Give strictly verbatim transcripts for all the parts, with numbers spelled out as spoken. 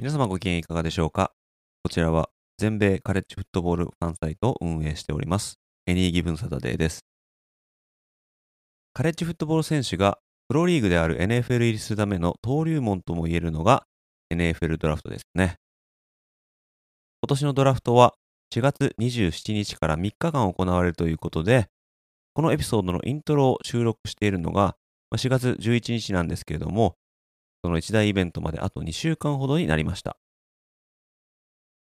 皆様ご機嫌いかがでしょうか。こちらは全米カレッジフットボールファンサイトを運営しておりますAny Given Saturdayです。カレッジフットボール選手がプロリーグである エヌエフエル 入りするための登竜門ともいえるのが エヌエフエル ドラフトですね。今年のドラフトはしがつにじゅうしちにちからみっかかん行われるということで、このエピソードのイントロを収録しているのがしがつじゅういちにちなんですけれども、その一大イベントまであとにしゅうかんほどになりました。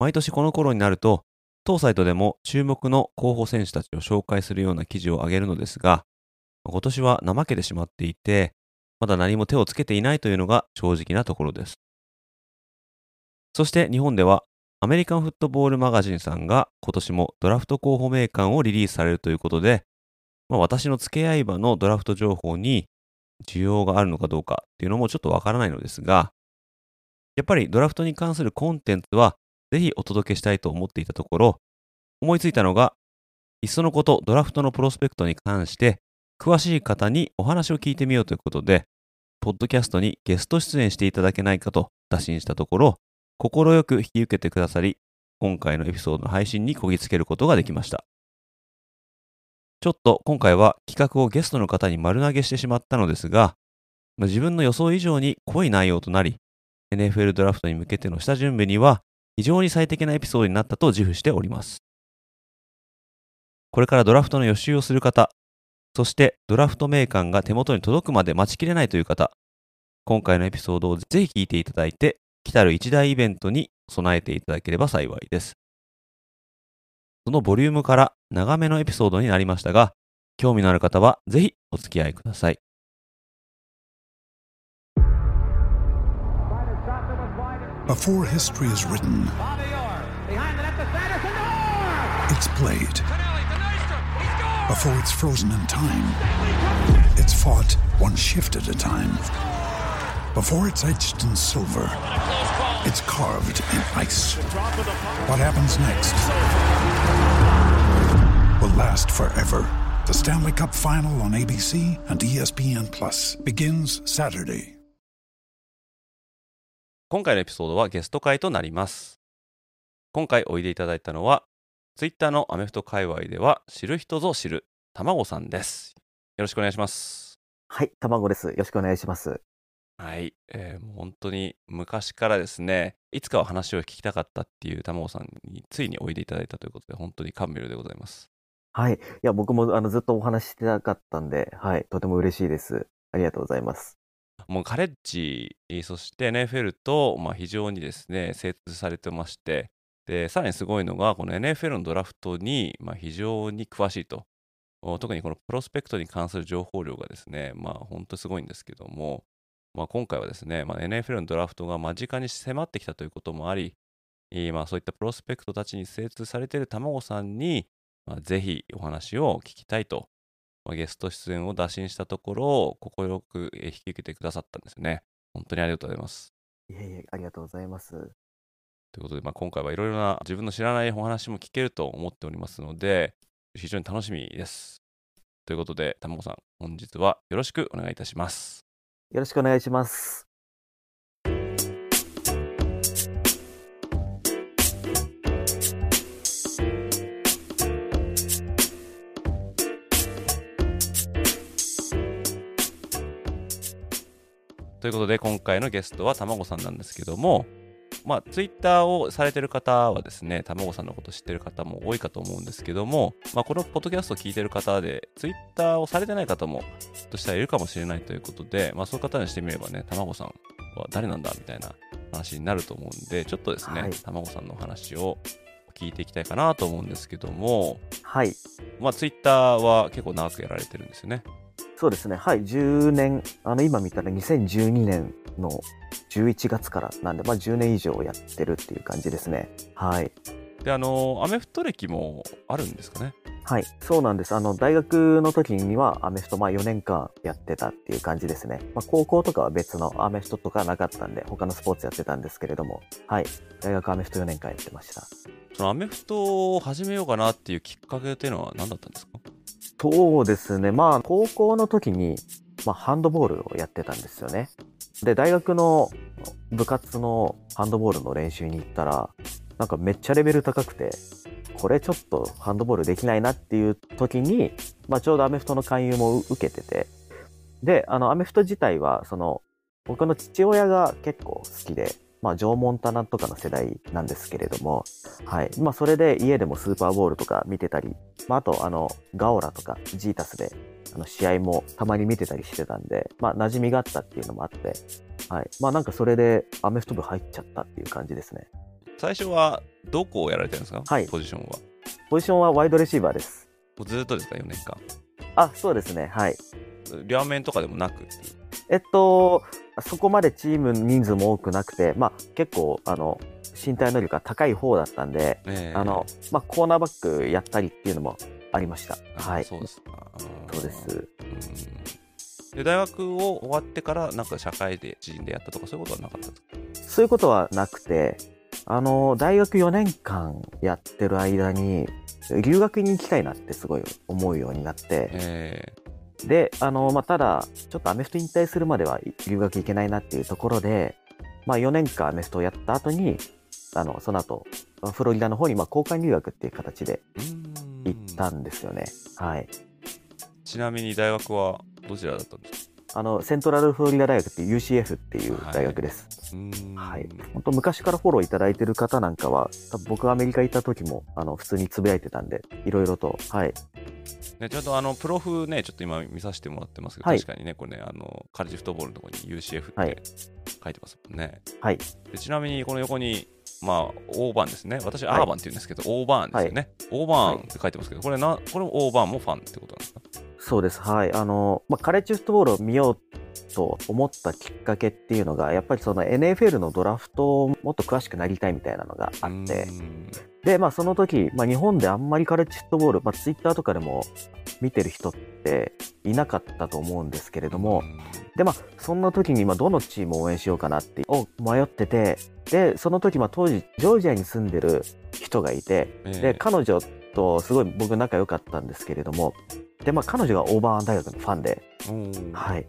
毎年この頃になると、当サイトでも注目の候補選手たちを紹介するような記事を上げるのですが、今年は怠けてしまっていて、まだ何も手をつけていないというのが正直なところです。そして日本では、アメリカンフットボールマガジンさんが今年もドラフト候補名鑑をリリースされるということで、まあ、私の付け合い場のドラフト情報に需要があるのかどうかっていうのもちょっとわからないのですが、やっぱりドラフトに関するコンテンツはぜひお届けしたいと思っていたところ、思いついたのが、いっそのことドラフトのプロスペクトに関して詳しい方にお話を聞いてみようということで、ポッドキャストにゲスト出演していただけないかと打診したところ、心よく引き受けてくださり、今回のエピソードの配信にこぎつけることができました。ちょっと今回は企画をゲストの方に丸投げしてしまったのですが、自分の予想以上に濃い内容となり、エヌエフエル ドラフトに向けての下準備には非常に最適なエピソードになったと自負しております。これからドラフトの予習をする方、そしてドラフト名鑑が手元に届くまで待ちきれないという方、今回のエピソードをぜひ聞いていただいて、来たる一大イベントに備えていただければ幸いです。そのボリュームから長めのエピソードになりましたが、興味のある方はぜひお付き合いください。Before history is written, it's played. Before it's frozen in time, it's fought one shift at a time. Before it's etched in silver, it's carved in ice. What happens next will last forever. The Stanley Cup Final on A B C and E S P N Plus begins Saturday. 今回のエピソードはゲスト会となります。今回おいでいただいたのは、Twitter のアメフト界隈では知る人ぞ知る卵さんです。よろしくお願いします。はい、卵です。よろしくお願いします。はい、えー、もう本当に昔からですね、いつかは話を聞きたかったっていう玉尾さんについにおいでいただいたということで、本当に感無量でございます。はい、いや僕もあのずっとお話ししてなかったんで、はい、とても嬉しいです。ありがとうございます。もうカレッジ、そして エヌエフエル と、まあ、非常にですね、精通されてまして、でさらにすごいのが、この エヌエフエル のドラフトに、まあ、非常に詳しいと、特にこのプロスペクトに関する情報量がですね、まあ、本当にすごいんですけども、まあ、今回はですね、まあ、エヌエフエル のドラフトが間近に迫ってきたということもあり、まあ、そういったプロスペクトたちに精通されている卵さんに、まあ、ぜひお話を聞きたいと、まあ、ゲスト出演を打診したところ、快く引き受けてくださったんですね。本当にありがとうございます。いえいえ、ありがとうございます。ということで、まあ、今回はいろいろな自分の知らないお話も聞けると思っておりますので、非常に楽しみです。ということで、卵さん、本日はよろしくお願いいたします。よろしくお願いします。ということで今回のゲストはたまごさんなんですけども、まあ、ツイッターをされてる方はですね、たまごさんのこと知ってる方も多いかと思うんですけども、まあ、このポッドキャストを聞いてる方でツイッターをされてない方もひょっとしたらいるかもしれないということで、まあ、そういう方にしてみればね、たまごさんは誰なんだみたいな話になると思うんで、ちょっとですね、たまごさんのお話を聞いていきたいかなと思うんですけども、はい、まあ、ツイッターは結構長くやられてるんですよね。そうですね、はい、じゅうねん、あの今見たらにせんじゅうにねんのじゅういちがつからなんで、まあ、じゅうねん以上やってるっていう感じですね。はい。で、あのアメフト歴もあるんですかね。はい、そうなんです。あの大学の時にはアメフト、まあ、よねんかんやってたっていう感じですね、まあ、高校とかは別のアメフトとかなかったんで他のスポーツやってたんですけれども、はい、大学アメフトよねんかんやってました。そのアメフトを始めようかなっていうきっかけっていうのは何だったんですか？そうですね、まあ、高校の時に、まあ、ハンドボールをやってたんですよね。で、大学の部活のハンドボールの練習に行ったらなんかめっちゃレベル高くて、これちょっとハンドボールできないなっていう時に、まあ、ちょうどアメフトの勧誘も受けてて、で、あのアメフト自体はその僕の父親が結構好きで、まあ、ジョー・モンタナとかの世代なんですけれども、はい、まあ、それで家でもスーパーボールとか見てたり、まあ、あとあのガオラとかジータスであの試合もたまに見てたりしてたんで、まあ、馴染みがあったっていうのもあって、はい、まあ、なんかそれでアメフト部入っちゃったっていう感じですね。最初はどこをやられてるんですか？はい、ポジションはポジションはワイドレシーバーです。ずっとですか？よねんかん。あ、そうですね、はい。両面とかでもなく、えっとそこまでチーム人数も多くなくて、まあ、結構あの身体能力が高い方だったんで、えーあのまあ、コーナーバックやったりっていうのもありました。はい、そうですか。そうです。うん。で、大学を終わってからなんか社会で知人でやったとかそういうことはなかったんですか？そういうことはなくて、あの大学よねんかんやってる間に留学に行きたいなってすごい思うようになって、えー、で、あの、まあ、ただちょっとアメフト引退するまでは留学行けないなっていうところで、まあ、よねんかんアメフトをやった後にあのその後フロリダの方にまあ交換留学っていう形で行ったんですよね。はい、ちなみに大学はどちらだったんですか？あのセントラルフロリダ大学って ユーシーエフ っていう大学です。はい、うーん、はい、本当昔からフォローいただいてる方なんかは多分僕がアメリカ行った時もあの普通につぶやいてたんでいろいろと、はい、ね、ちょっとあのプロフねちょっと今見させてもらってますけど、はい、確かにねこれねあのカレッジフットボールのところに ユーシーエフ って書いてますもんね。はい、でちなみにこの横にまあオーバーンですね。私アーバンって言うんですけど、はい、オーバーンですよね。はい、オーバーンって書いてますけど、これなこれもオーバーンもファンってことなんですか？そうです、はい、あのまあ、カレッジフットボールを見ようと思ったきっかけっていうのがやっぱりその エヌエフエル のドラフトをもっと詳しくなりたいみたいなのがあって、で、まあ、その時、まあ、日本であんまりカレッジフットボール、まあ、ツイッターとかでも見てる人っていなかったと思うんですけれども、で、まあ、そんな時にまあどのチームを応援しようかなって迷ってて、でその時まあ当時ジョージアに住んでる人がいて、で彼女とすごい僕仲良かったんですけれども、で、まあ、彼女がオーバーアン大学のファンで、はい、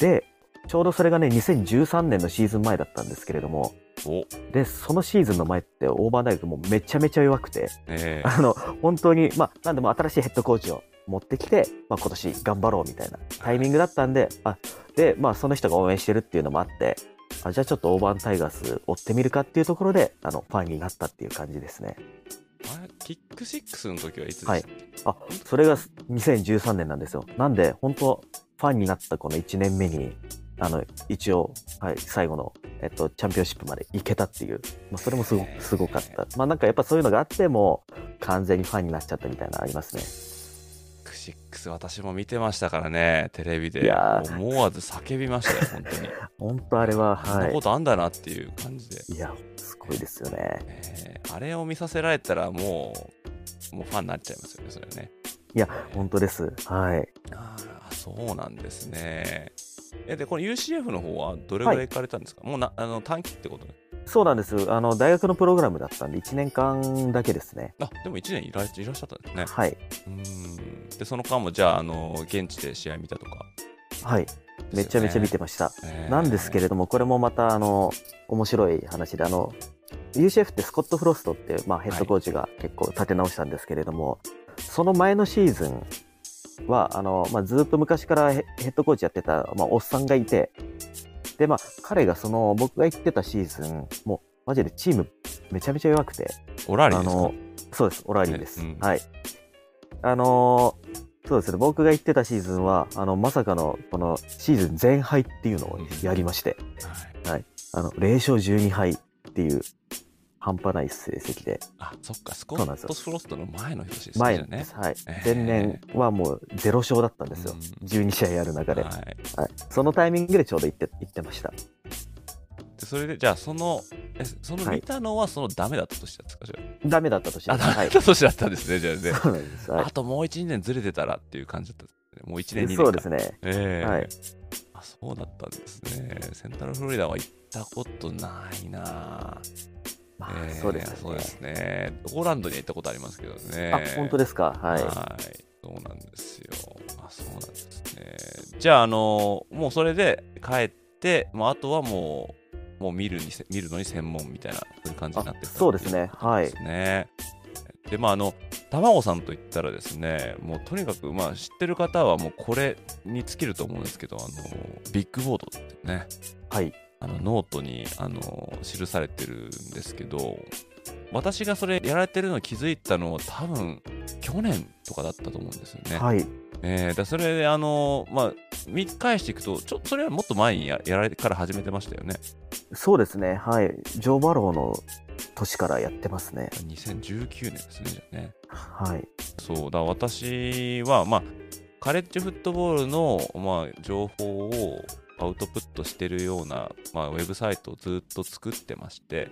でちょうどそれがねにせんじゅうさんねんのシーズン前だったんですけれども、おでそのシーズンの前ってオーバーアン大学もうめちゃめちゃ弱くて、えー、あの本当に、まあ、なんでも新しいヘッドコーチを持ってきて、まあ、今年頑張ろうみたいなタイミングだったんで、あで、まあ、その人が応援してるっていうのもあって、あじゃあちょっとオーバーアンタイガース追ってみるかっていうところであのファンになったっていう感じですね。キックろくの時はいつでした？はい、あ、それがにせんじゅうさんねんなんですよ。なんで本当ファンになったこのいちねんめにあの一応、はい、最後の、えっと、チャンピオンシップまで行けたっていう、まあ、それもす ご, すごかった、まあ、なんかやっぱそういうのがあっても完全にファンになっちゃったみたいなのありますね。キックろく私も見てましたからねテレビで。思わず叫びましたよ本当に本当あれは、はい、そんなことあんだなっていう感じで、いやすごいですよね。えー、あれを見させられたらもうもうファンになっちゃいますよねそれね。いや、えー、本当です。はい、あそうなんですね。えでこの ユーシーエフ の方はどれぐらい行かれたんですか？はい、もうなあの短期ってことね。そうなんです。あの大学のプログラムだったんでいちねんかんだけですね。あでもいちねんいらっしゃったんですね。はい、うん。でその間もじゃあ、あの現地で試合見たとか？はい、ね、めちゃめちゃ見てました。えー、なんですけれどもこれもまたあの面白い話で、あの ユーシーエフ ってスコット・フロストっていう、まあ、ヘッドコーチが結構立て直したんですけれども、はい、その前のシーズンはあの、まあ、ずっと昔からヘッドコーチやってた、まあ、おっさんがいて、でまあ、彼がその僕が行ってたシーズンもうマジでチームめちゃめちゃ弱くて、オラーリーですか？あのそうです、オラーリーです、うん、はい、あのー、そうですね、僕が行ってたシーズンはあのまさかのこのシーズン全敗っていうのをやりまして、うん、はい、あのれいしょうじゅうにはいっていう、半端ない成績で、あ、そっか、スコット・フロストの前の年ですね。前です、はい、えー、前年はもうゼロ勝だったんですよ、うん、じゅうにしあいやる中で、はいはい、そのタイミングでちょうど行って、行ってました。でそれでじゃあそのえその見たのはそのダメだった年だったんですか、はい、ダメだった年だった、はい、年だったんですね。じゃあね、そうなんです、はい、あともう いちにねんずれてたらっていう感じだったんですね。もういちねんにねんか、そうですね、えーはい、あ、そうだったんですね。セントラルフロリダは行ったことないな。まあ、えー、そうですね、そうですね。オーランドには行ったことありますけどね。あ、本当ですか。はい、はい、そうなんですよ。あ、そうなんですね。じゃあ、あのもうそれで帰って、まあ、あとはもう、もう見るに見るのに専門みたいな、そういう感じになってる、ね。そうですね。はい。で、まあ、あの卵さんといったらですね、もうとにかく、まあ、知ってる方はもうこれに尽きると思うんですけど、あのビッグボードってね。はい。あのノートにあの記されてるんですけど、私がそれやられてるのを気づいたのは多分去年とかだったと思うんですよね。はい、えー、だそれであの、まあ、見返していくとちょそれはもっと前に や, やられてから始めてましたよね。そうですね、はい、ジョー・バローの年からやってますね。にせんじゅうきゅうねんですね、じゃあね。はい、そうだ、私は、まあ、カレッジフットボールの、まあ、情報をアウトプットしてるような、まあ、ウェブサイトをずっと作ってまして、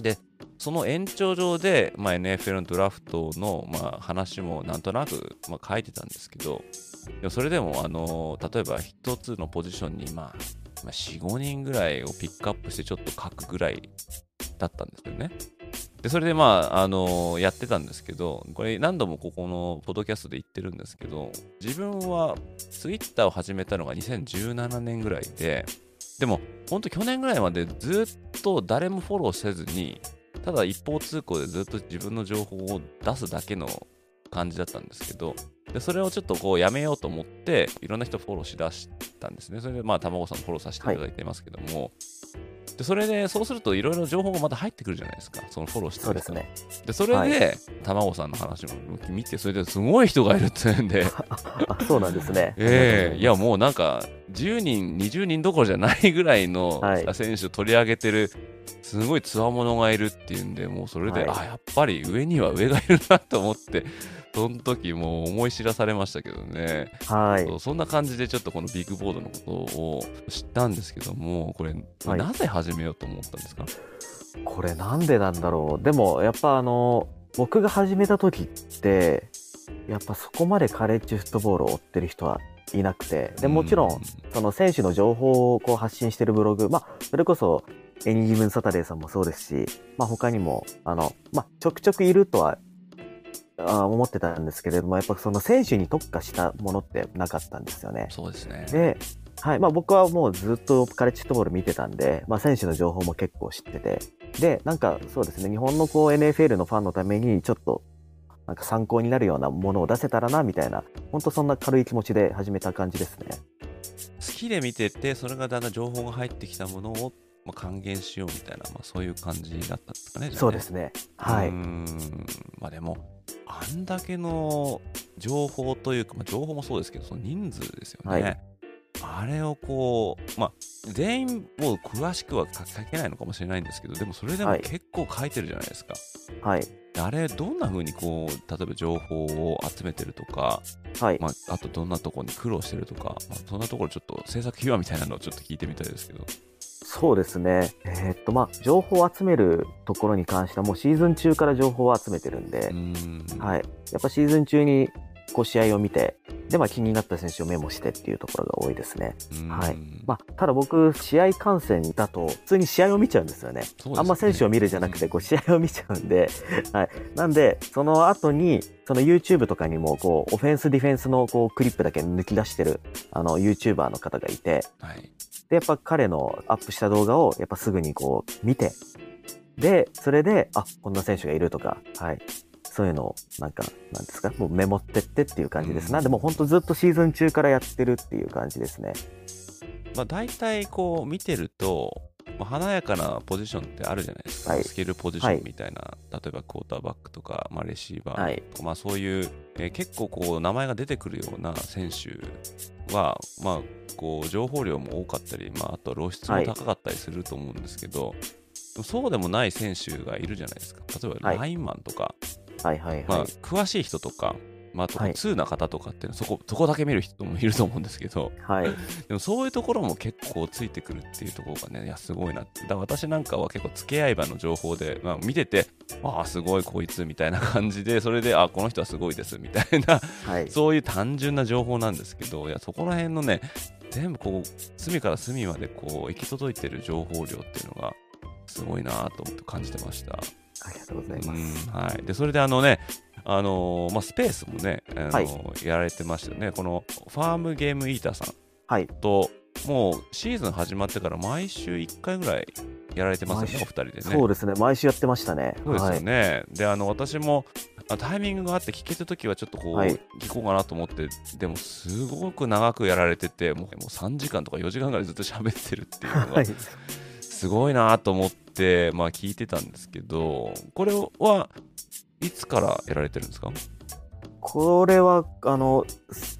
でその延長上で、まあ、エヌエフエル のドラフトの、まあ、話もなんとなく、まあ、書いてたんですけど、それでもあの例えば一つのポジションに、まあ、まあ、よん、ごにんぐらいをピックアップしてちょっと書くぐらいだったんですよね。でそれでまああのやってたんですけど、これ何度もここのポッドキャストで言ってるんですけど、自分はツイッターを始めたのがにせんじゅうななねんぐらいで、でも本当去年ぐらいまでずっと誰もフォローせずに、ただ一方通行でずっと自分の情報を出すだけの感じだったんですけど、でそれをちょっとこうやめようと思っていろんな人フォローしだしたんですね。それでまあ卵さんフォローさせていただいてますけども、はい、でそれでそうするといろいろ情報がまた入ってくるじゃないですか、そのフォローしてる人。そうですね。でそれで卵さんの話も見て、それですごい人がいるって言うんであ、そうなんですね。えー、いやもうなんかじゅうにんにじゅうにんどころじゃないぐらいの選手を取り上げてる、すごい強者がいるっていうんで、もうそれで、はい、あ、やっぱり上には上がいるなと思って、その時もう思い知らされましたけどね。はい、 そ, そんな感じでちょっとこのビッグボードのことを知ったんですけども、これ、はい、なぜ始めようと思ったんですか。これなんでなんだろう。でもやっぱあの僕が始めた時ってやっぱそこまでカレッジフットボールを追ってる人はいなくて、でもちろんその選手の情報をこう発信してるブログ、まあ、それこそエニギブンサタデーさんもそうですし、まあ、他にもあの、まあ、ちょくちょくいるとは思ってたんですけれども、やっぱその選手に特化したものってなかったんですよね。そうですね。で、はい、まあ、僕はもうずっとカレッジフットボール見てたんで、まあ、選手の情報も結構知ってて、でなんかそうですね、日本のこう エヌエフエル のファンのためにちょっとなんか参考になるようなものを出せたらなみたいな、本当そんな軽い気持ちで始めた感じですね。好きで見てて、それがだんだん情報が入ってきたものをまあ、還元しようみたいな、まあ、そういう感じだったんですかね。そうですね。はい。うん。まあでもあんだけの情報というか、まあ、情報もそうですけど、その人数ですよね。はい、あれをこう、まあ、全員もう詳しくは書けないのかもしれないんですけど、でもそれでも結構書いてるじゃないですか。はい。あれどんな風にこう例えば情報を集めてるとか、はい、まあ、あとどんなところに苦労してるとか、まあ、そんなところちょっと制作秘話みたいなのをちょっと聞いてみたいですけど。そうですね、えーっとまあ、情報を集めるところに関してはもうシーズン中から情報を集めてるんで、うん、はい、やっぱシーズン中にこう試合を見て、で、まあ、気になった選手をメモしてっていうところが多いですね。はい、まあ、ただ僕試合観戦だと普通に試合を見ちゃうんですよね。そうですね。あんま選手を見るじゃなくてこう試合を見ちゃうんで、はい、なんでその後にその YouTube とかにもこうオフェンスディフェンスのこうクリップだけ抜き出してるあの YouTuber の方がいて、はい、でやっぱ彼のアップした動画をやっぱすぐにこう見て、でそれであ、こんな選手がいるとか、はい、そういうのをなんかなんですか、もうメモってってっていう感じです。うん、なんでもう本当ずっとシーズン中からやってるっていう感じですね。まあだいたいこう見てると、まあ、華やかなポジションってあるじゃないですか。はい、スキルポジションみたいな、はい、例えばクォーターバックとか、まあ、レシーバーとか、はい、まあそういう、えー、結構こう名前が出てくるような選手は、まあ、こう情報量も多かったり、まあ、あと露出も高かったりすると思うんですけど、もそうでもない選手がいるじゃないですか。例えばラインマンとか、はいはいはいはい、まあ、詳しい人とか、まあ、と通な方とかって、はい、そこ、そこだけ見る人もいると思うんですけど、はい、でもそういうところも結構ついてくるっていうところがね、いやすごいなって。だから私なんかは結構付け合い場の情報で、まあ、見てて、ああすごいこいつみたいな感じで、それであこの人はすごいですみたいな、はい、そういう単純な情報なんですけど、いやそこら辺のね全部こう隅から隅までこう行き届いてる情報量っていうのがすごいなと思って感じてました。ありがとうございます、うん、はい。でそれであのね、あのーまあ、スペースもね、あのーはい、やられてましたよね。このファームゲームイーターさんと、はい、もうシーズン始まってから毎週いっかいぐらいやられてますよね、お二人でね。そうですね、毎週やってましたね。そうですよね、はい、であの私もタイミングがあって聞けたときはちょっとこう、はい、聞こうかなと思って、でもすごく長くやられてて、もうさんじかんとかよじかんぐらいずっと喋ってるっていうのが、はい、すごいなと思って、まあ、聞いてたんですけど、これはいつからやられてるんですか？これはあの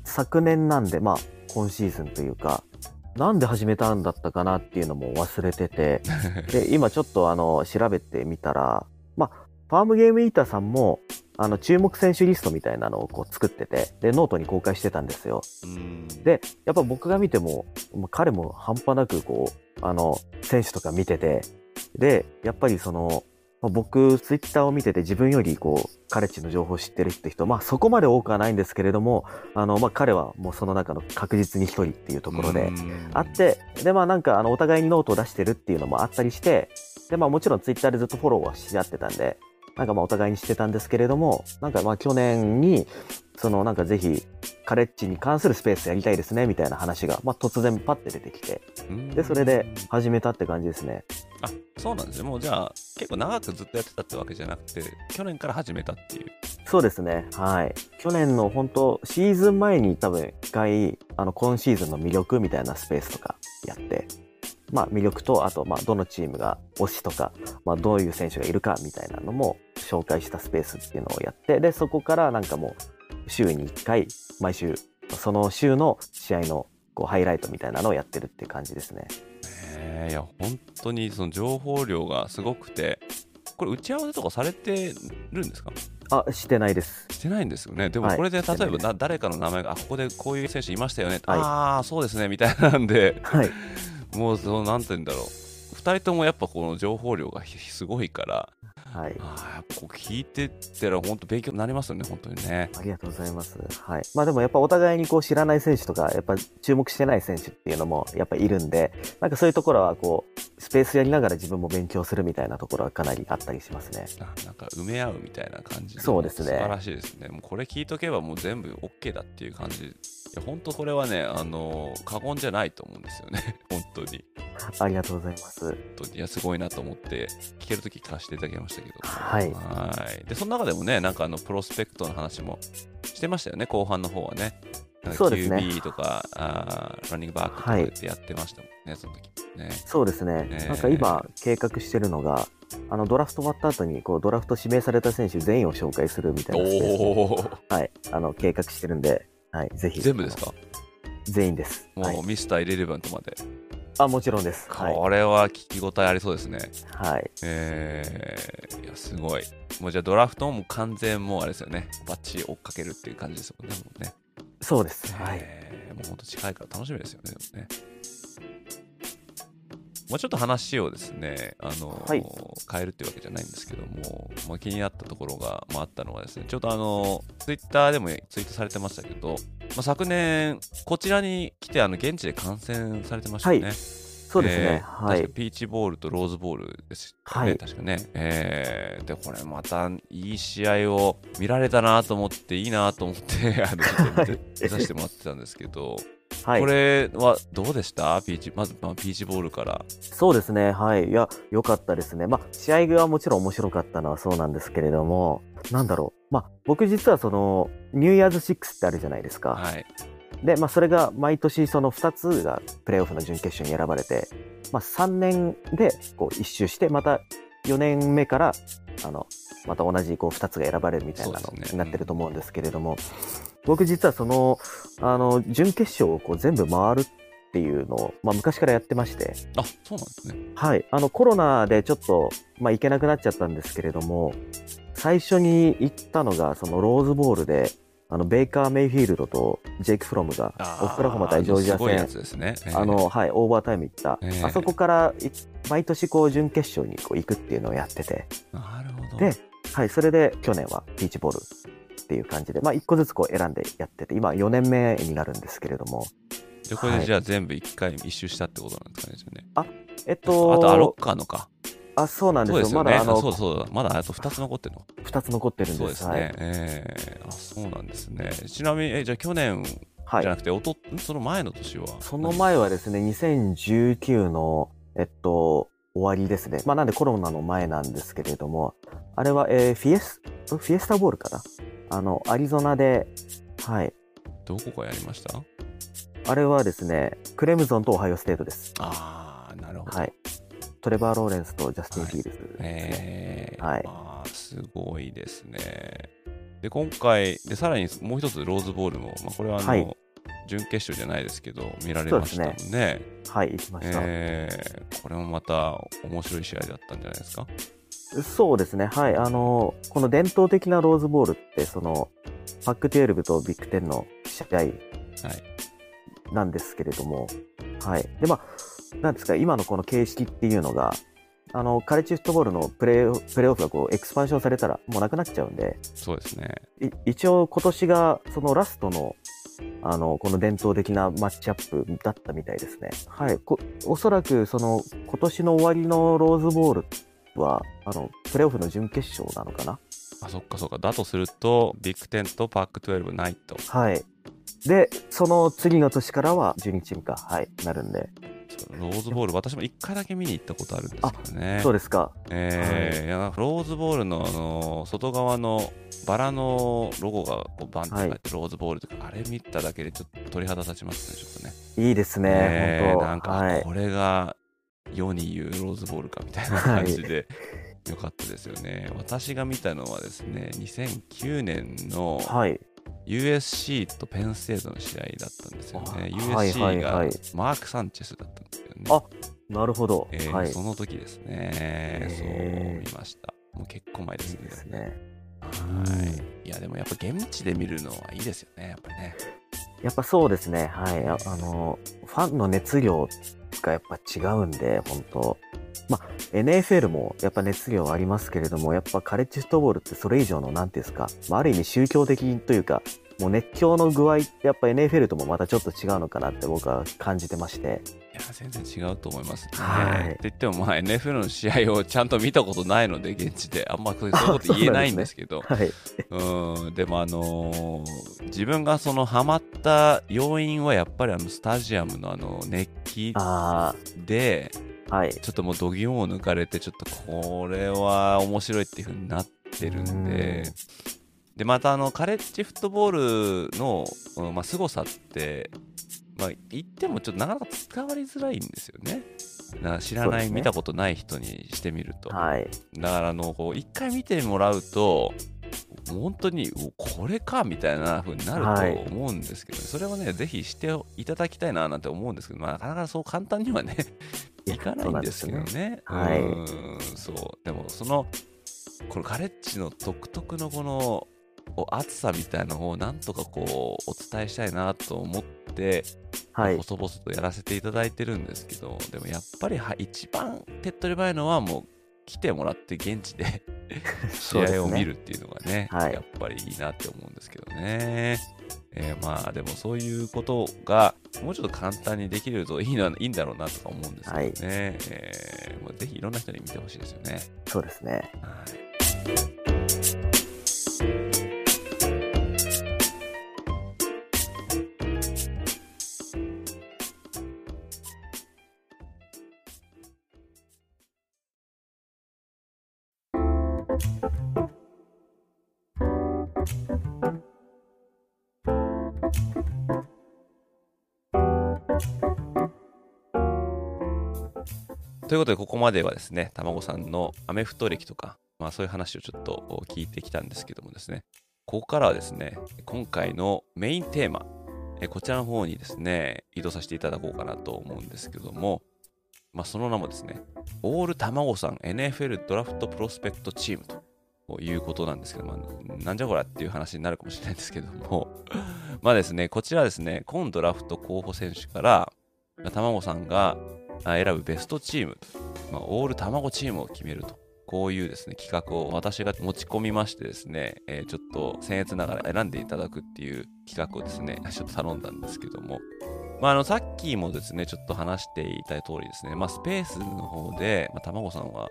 昨年なんで、まあ、今シーズンというか、なんで始めたんだったかなっていうのも忘れててで今ちょっとあの調べてみたら、まあ、ファームゲームイーターさんもあの注目選手リストみたいなのをこう作ってて、でノートに公開してたんですよ。うんでやっぱ僕が見ても彼も半端なくこうあの選手とか見てて、でやっぱりその僕ツイッターを見てて、自分よりこうカレッジの情報を知ってるって人、まあそこまで多くはないんですけれども、あのまあ彼はもうその中の確実に一人っていうところであって、でまあなんかあのお互いにノートを出してるっていうのもあったりして、でまあもちろんツイッターでずっとフォローはし合ってたんで、なんかまあお互いにしてたんですけれども、なんかまあ去年にそのなんかぜひカレッジに関するスペースやりたいですねみたいな話が、まあ突然パッて出てきて、でそれで始めたって感じですね。あ、そうなんですよ。もうじゃあ結構長くずっとやってたってわけじゃなくて、去年から始めたっていう。そうですね、はい。去年の本当シーズン前に多分一回あの今シーズンの魅力みたいなスペースとかやって。まあ、魅力と、あとまあどのチームが推しとか、まあ、どういう選手がいるかみたいなのも紹介したスペースっていうのをやって、でそこからなんかもう週にいっかい毎週その週の試合のこうハイライトみたいなのをやってるっていう感じですね。えー、いや本当にその情報量がすごくて、これ打ち合わせとかされてるんですか？あ、してないです。してないんですよね。でもこれで、はい、例えばな誰かの名前があここでこういう選手いましたよね、はい、ああそうですねみたいなんで、はい、もうそのなんて言うんだろう、ふたりともやっぱこの情報量がすごいから、はい、あやっぱこう聞いてったら本当勉強になりますよね、本当にね。ありがとうございます、はい。まあ、でもやっぱお互いにこう知らない選手とかやっぱ注目してない選手っていうのもやっぱいるんで、なんかそういうところはこうスペースやりながら自分も勉強するみたいなところはかなりあったりしますね。なんか埋め合うみたいな感じで、そうですね、素晴らしいですね。もうこれ聞いとけばもう全部 OK だっていう感じ。いや本当これはね、あのー、過言じゃないと思うんですよね本当にありがとうございます。いやすごいなと思って聞けるとき聞かせていただきましたけど、はい、はい。でその中でもね、なんかあのプロスペクトの話もしてましたよね、後半の方はね。なんか キュービー とか、ね、あランニングバックとかってやってましたもんね、はい、その時ね。そうですね、えー、なんか今計画してるのが、あのドラフト終わった後にこうドラフト指名された選手全員を紹介するみたいなスペースを、はい、あの計画してるんで、はい、ぜひ。全部ですか？全員です。もう、はい、ミスターイレレブンまで。あ、もちろんです。これは聞き応えありそうですね。はい、えー、いやすごい。もうじゃあドラフトも完全もうあれですよね、バッチリ追っかけるっていう感じですもんね、もうね。そうです、はい。えー、もうほんと近いから楽しみですよね、でもね。まあ、ちょっと話をですね、あの、はい、変えるっていうわけじゃないんですけども、まあ、気になったところが、まあ、あったのはですね、ちょっとあのツイッターでもツイートされてましたけど、まあ、昨年こちらに来てあの現地で観戦されてましたよね、はい、そうですね、えー、はい、ピーチボールとローズボールですよね、はい、確かね、えー、でこれまたいい試合を見られたなと思っていいなと思ってあのちょっと見て見させてもらってたんですけどはい、これはどうでした？ピーチ、まず、まあ、ピーチボールから。そうですね、はい、いや良かったですね。まあ試合はもちろん面白かったのはそうなんですけれども、なんだろう、まあ僕実はそのニューイヤーズシックスってあるじゃないですか。はい、で、まあそれが毎年そのふたつがプレーオフの準決勝に選ばれて、まあさんねんでこう一周して、またよねんめからあのまた同じこうふたつが選ばれるみたいなのになってると思うんですけれども。僕実はその、あの準決勝をこう全部回るっていうのを、まあ、昔からやってまして。あ、そうなんですね。はい、あのコロナでちょっと、まあ、行けなくなっちゃったんですけれども、最初に行ったのがそのローズボールで、あのベイカー・メイフィールドとジェイク・フロムがオクラホマ対ジョージア戦、あの、はい、オーバータイム行った、えー、あそこから毎年こう準決勝にこう行くっていうのをやってて、なるほど。で、はい、それで去年はビーチボールっていう感じで、まあ、いっこずつこう選んでやってて、今よねんめになるんですけれども。でこれでじゃあ全部いっかい一周したってことなんですかね、はい、あ、えっとあとアロッカーのか。あ、そうなんですよ。まだあの、そうそう、まだあとふたつ残ってるの。ふたつ残ってるんです。そうですね。はい、えー、あ、そうなんですね。ちなみにえじゃあ去年じゃなくて、はい、おとその前の年は。その前はですね、にせんじゅうきゅうのえっと終わりですね。まあなんでコロナの前なんですけれども、あれは、えー、フィエスフィエスタボールかな。あのアリゾナで、はい。どこかやりました？あれはですね、クレムゾンとオハイオステートです。ああ、なるほど。はい。トレバー・ローレンスとジャスティン・フィールズですね。はい、あ、すごいですね。で今回でさらにもう一つローズボールも、まあ、これはあの、はい、準決勝じゃないですけど見られましたもん ね, ねはい行きました、えー、これもまた面白い試合だったんじゃないですか。そうですね、はい、あのこの伝統的なローズボールってそのパックじゅうにとビッグじゅうの試合なんですけれども、はい、はい、でまあなんですか、今のこの形式っていうのが、あのカレッジフットボールのプレー、プレーオフがこうエクスパンションされたらもうなくなっちゃうんで、そうですね。一応今年がそのラストの、あのこの伝統的なマッチアップだったみたいですね。はい、こおそらくその今年の終わりのローズボールはあのプレーオフの準決勝なのかな。あ、そっかそっか。だとするとビッグじゅうとパックじゅうにないと。はい。でその次の年からはじゅうにチームか、はい、なるんで。ローズボール私もいっかいだけ見に行ったことあるんですけどね。そうですか、えーはい、いやローズボール の, あの外側のバラのロゴがこうバンって書いて、はい、ローズボールとかあれ見ただけでちょっと鳥肌立ちますね。ちょっとね、いいですね、えー、本当なんかこれが世に言うローズボールかみたいな感じで、はい、よかったですよね。私が見たのはですねにせんきゅうねんの、はい、ユーエスシー とペンステートの試合だったんですよね。 ユーエスシー がマーク・サンチェスだったんですよね、はいはいはい、あ、なるほど、えーはい、その時ですね。そう見ました。もう結構前ですね。いいですね。はい。いやでもやっぱ現地で見るのはいいですよね、やっぱりね。やっぱそうですね、はい、あのファンの熱量がやっぱ違うんで本当、まあ、エヌエフエル もやっぱ熱量はありますけれども、やっぱカレッジフットボールってそれ以上のなんていうんですか、まあ、ある意味宗教的というか、もう熱狂の具合ってやっぱ エヌエフエル ともまたちょっと違うのかなって僕は感じてまして。いや全然違うと思いますね、はい、って言ってもまあ エヌエフエル の試合をちゃんと見たことないので現地であんまそういうこと言えないんですけど、 そうなんですね、はい、うん、でもあのー、自分がそのハマった要因はやっぱりあのスタジアムのあの熱気で、はい、ちょっともう度肝を抜かれてちょっとこれは面白いっていう風になってるんで、でまたあのカレッジフットボールの、うん、まあ、凄さって、まあ、言ってもちょっとなかなか伝わりづらいんですよね。知らない、ね、見たことない人にしてみると、はい、だからあのこう一回見てもらうと本当にこれかみたいな風になると思うんですけど、ね、はい、それはねぜひしていただきたいななんて思うんですけど、まあ、なかなかそう簡単にはねいかないんですけどね。でもそのこのガレッジの独特のこの熱さみたいなのをなんとかこうお伝えしたいなと思って、はい、細々とやらせていただいてるんですけど、でもやっぱり一番手っ取り早いのはもう来てもらって現地で試合を見るっていうのが ね, ね、はい、やっぱりいいなって思うんですけどね、えー、まあでもそういうことがもうちょっと簡単にできるとい い, ないいんだろうなとか思うんですけどね、はい、えー、ぜひいろんな人に見てほしいですよね。そうですね、はい。ということでここまではですね、たまごさんのアメフト歴とか、まあ、そういう話をちょっと聞いてきたんですけどもですね、ここからはですね今回のメインテーマ、えこちらの方にですね、移動させていただこうかなと思うんですけども、まあ、その名もですね、オール卵さん エヌエフエル ドラフトプロスペクトチームということなんですけど、まあ、なんじゃこらっていう話になるかもしれないんですけども、まあですね、こちらですね、今ドラフト候補選手から、卵さんが選ぶベストチーム、まあ、オール卵チームを決めると。こういうですね、企画を私が持ち込みましてですね、えー、ちょっと僭越ながら選んでいただくっていう企画をですね、ちょっと頼んだんですけども、まあ、あのさっきもですね、ちょっと話していた通りですね、まあ、スペースの方で、まあ、卵さんは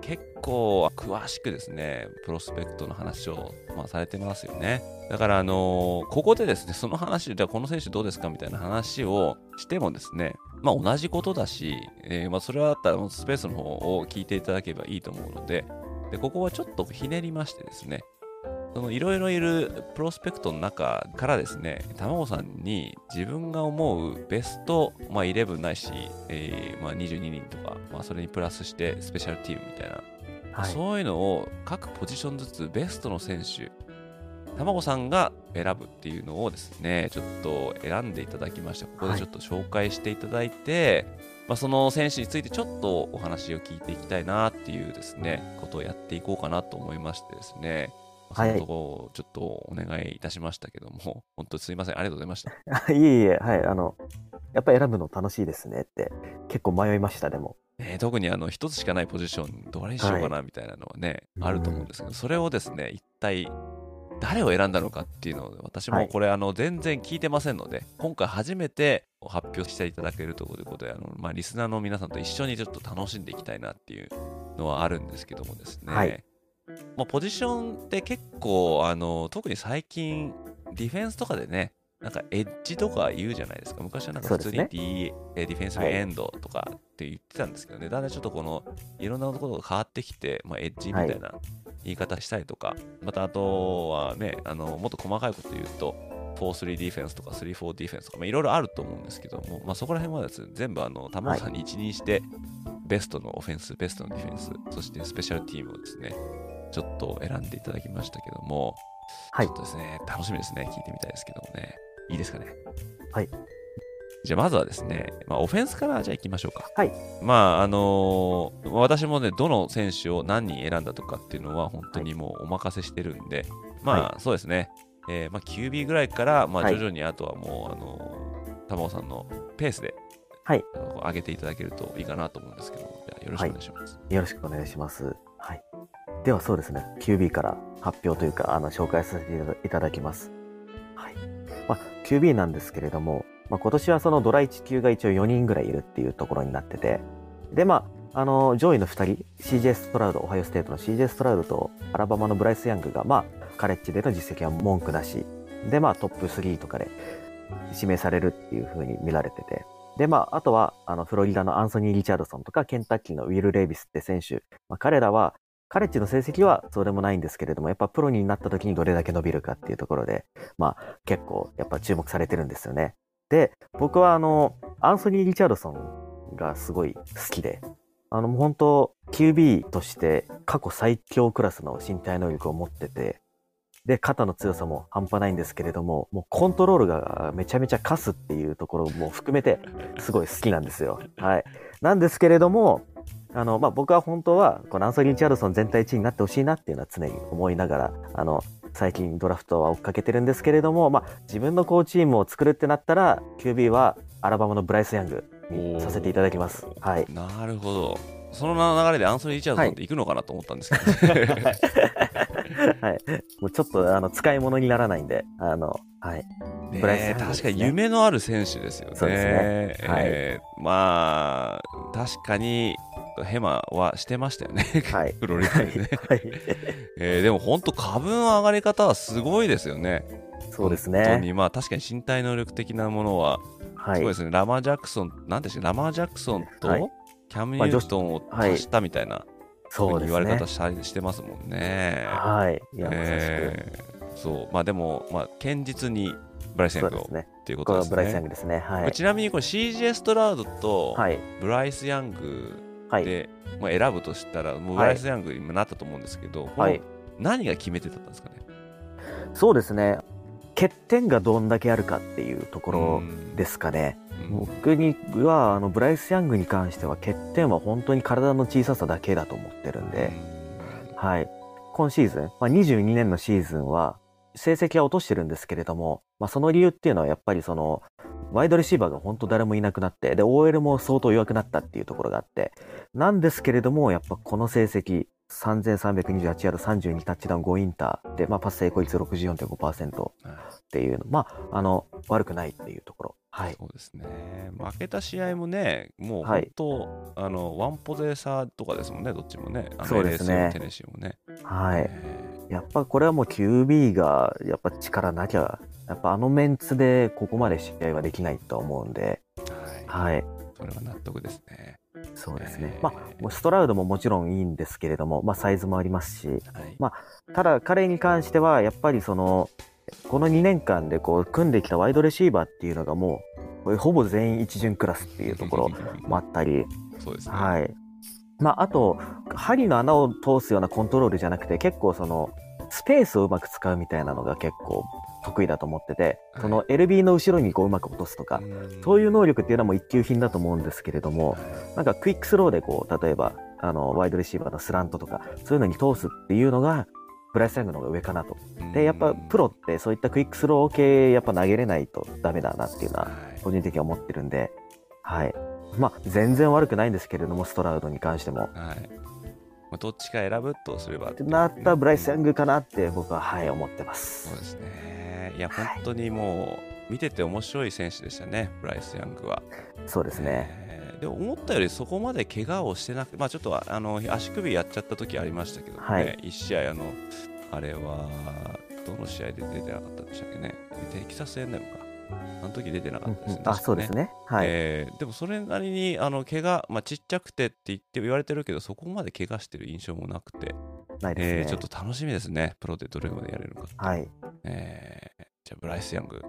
結構詳しくですね、プロスペクトの話を、まあ、されてますよね。だから、あのー、ここでですね、その話、じゃあこの選手どうですかみたいな話をしてもですね、まあ同じことだし、えー、まあそれはだったらスペースの方を聞いていただければいいと思うので、でここはちょっとひねりましてですね、そのいろいろいるプロスペクトの中からですね、卵さんに自分が思うベスト、まあ、じゅういちないし、えー、まあにじゅうににんとか、まあ、それにプラスしてスペシャルチームみたいな、はい、そういうのを各ポジションずつベストの選手、卵さんが選ぶっていうのをですね、ちょっと選んでいただきました。ここでちょっと紹介していただいて、はい、まあ、その選手についてちょっとお話を聞いていきたいなっていうですね、ことをやっていこうかなと思いましてですね、はい、そのとこをちょっとお願いいたしましたけども、本当にすいません、ありがとうございました。いえいえ、はい、あのやっぱり選ぶの楽しいですねって結構迷いましたでも。えー、特にあの一つしかないポジションどれにしようかなみたいなのはね、はい、あると思うんですけど、それをですね、一体誰を選んだのかっていうのを私もこれ、はい、あの全然聞いてませんので、今回初めて発表していただけるということで、あの、まあ、リスナーの皆さんと一緒にちょっと楽しんでいきたいなっていうのはあるんですけどもですね、はい、まあ、ポジションって結構あの特に最近ディフェンスとかでね、なんかエッジとか言うじゃないですか。昔はなんか普通に ディー、ね、ディフェンスエンドとかって言ってたんですけどね、だんだんちょっとこのいろんなことが変わってきて、まあ、エッジみたいな言い方したりとか、はい、またあとはね、あのもっと細かいこと言うと フォースリー ディフェンスとか スリーフォー ディフェンスとか、まあ、いろいろあると思うんですけども、まあ、そこら辺はですね、全部あの玉川さんに一任して、はい、ベストのオフェンス、ベストのディフェンス、そしてスペシャルティームをですね、ちょっと選んでいただきましたけども、はい、ちょっとですね、楽しみですね、聞いてみたいですけどもね、いいですかね。はい。じゃあまずはですね、まあ、オフェンスからじゃあいきましょうか。はい。まああのー、私もね、どの選手を何人選んだとかっていうのは本当にもうお任せしてるんで、はい、まあそうですね、えー、まあ キュービー ぐらいから、まあ、徐々にあとはもう、あのー、玉尾さんのペースで、はい、上げていただけるといいかなと思うんですけども、じゃあよろしくお願いします。はい、よろしくお願いします。はい。ではそうですね、キュービー から発表というか、あの紹介させていただきます。まあ、キュービー なんですけれども、まあ、今年はそのドラいち級が一応よにんぐらいいるっていうところになってて、で、まあ、あの上位のふたり シージェー ストラウド、オハイオステートの シージェー ストラウドとアラバマのブライス・ヤングが、まあ、カレッジでの実績は文句なしで、まあ、トップスリーとかで指名されるっていう風に見られてて、で、まあ、あとはあのフロリダのアンソニー・リチャードソンとかケンタッキーのウィル・レイビスって選手、まあ、彼らはカレッジの成績はそうでもないんですけれども、やっぱプロになった時にどれだけ伸びるかっていうところで、まあ結構やっぱ注目されてるんですよね。で、僕はあの、アンソニー・リチャードソンがすごい好きで、あの、本当 キュービー として過去最強クラスの身体能力を持ってて、で、肩の強さも半端ないんですけれども、もうコントロールがめちゃめちゃカスっていうところも含めて、すごい好きなんですよ。はい。なんですけれども、あのまあ、僕は本当はこのアンソニー・リチャードソン全体いちいになってほしいなっていうのは常に思いながら、あの最近ドラフトは追っかけてるんですけれども、まあ、自分のこうチームを作るってなったら キュービー はアラバマのブライス・ヤングにさせていただきます。はい、なるほど。その流れでアンソニー・リチャードソンって行くのかなと思ったんですけど、はいはい、もうちょっとあの使い物にならないんで、あの、はい、ね、ブライス・ヤングですね。確かに夢のある選手ですよね。そうですね、はい、えー、まあ確かにヘマはしてましたよね。はい、プロリーグでね。はいはい、えー、でも本当株の上がり方はすごいですよね。そうですね。本当に、まあ確かに身体能力的なものはすごいですね。はい、ラマジャクソン、なんていうんですか、ラマジャクソンとキャム・ニュートンを足したみたいな、そういう言われ方してますもんね。はい。いや、えー、そう。まあでも、まあ堅実にブライス・ヤングをっていうことですね。これはブライス・ヤングですね。はい。ちなみにこれ シージェー ストラウドとブライス・ヤング、はい、で、まあ、選ぶとしたらもうブライス・ヤングにもなったと思うんですけど、はい、何が決めてたんですかね。はい、そうですね、欠点がどんだけあるかっていうところですかね。うん、僕にはあのブライス・ヤングに関しては欠点は本当に体の小ささだけだと思ってるんで、うん、はい、今シーズン、まあ、にじゅうにねんのシーズンは成績は落としてるんですけれども、まあ、その理由っていうのはやっぱりそのワイドレシーバーが本当誰もいなくなって、で オーエル も相当弱くなったっていうところがあって、なんですけれどもやっぱこの成績さんぜんさんびゃくにじゅうはちヤードさんじゅうにタッチダウンごインターで、まあ、パス成功率 ろくじゅうよんてんごパーセント っていうの、まあ、あの悪くないっていうところ、はい、そうですね。負けた試合もねもう本当、はい、あのワンポゼ差とかですもんね、どっちもね、あのそうですね、エルエス もテネシーもね、はい、やっぱこれはもう キュービー がやっぱ力なきゃやっぱあのメンツでここまで試合はできないと思うんで、はい、はい、それは納得ですね。そうですね、えーまあ、ストラウドももちろんいいんですけれども、まあ、サイズもありますし、はい、まあ、ただ彼に関してはやっぱりそのこのにねんかんでこう組んできたワイドレシーバーっていうのがもうほぼ全員一巡クラスっていうところもあったりそうですね、はい、まあ、あと針の穴を通すようなコントロールじゃなくて結構そのスペースをうまく使うみたいなのが結構得意だと思ってて、その エルビー の後ろにこううまく落とすとか、はい、そういう能力っていうのも一級品だと思うんですけれども、なんかクイックスローでこう例えばあのワイドレシーバーのスラントとかそういうのに通すっていうのがブライス・ヤングの方が上かなと。でやっぱプロってそういったクイックスロー系やっぱ投げれないとダメだなっていうのは個人的には思ってるんで、はい、まあ、全然悪くないんですけれどもストラウドに関しても、はい、どっちか選ぶとすればってなったらブライス・ヤングかなって僕は、はい、思ってます。そうですね、いや本当にもう見てて面白い選手でしたね、ブライス・ヤングは。そうですね、えー、で思ったよりそこまで怪我をしてなくて、まあ、ちょっとあの足首やっちゃった時ありましたけどね、はい、いち試合あのあれはどの試合で出てなかったんでしたっけね、テキサスエンデムかあの時出てなかったですね。あ、そうですね。はい。えー、でもそれなりにあの怪我、まあ、ちっちゃくてって言って言われてるけどそこまで怪我してる印象もなくて、ないですね。えー、ちょっと楽しみですね。プロでどれまでやれるか。はい。えー、じゃあブライス・ヤング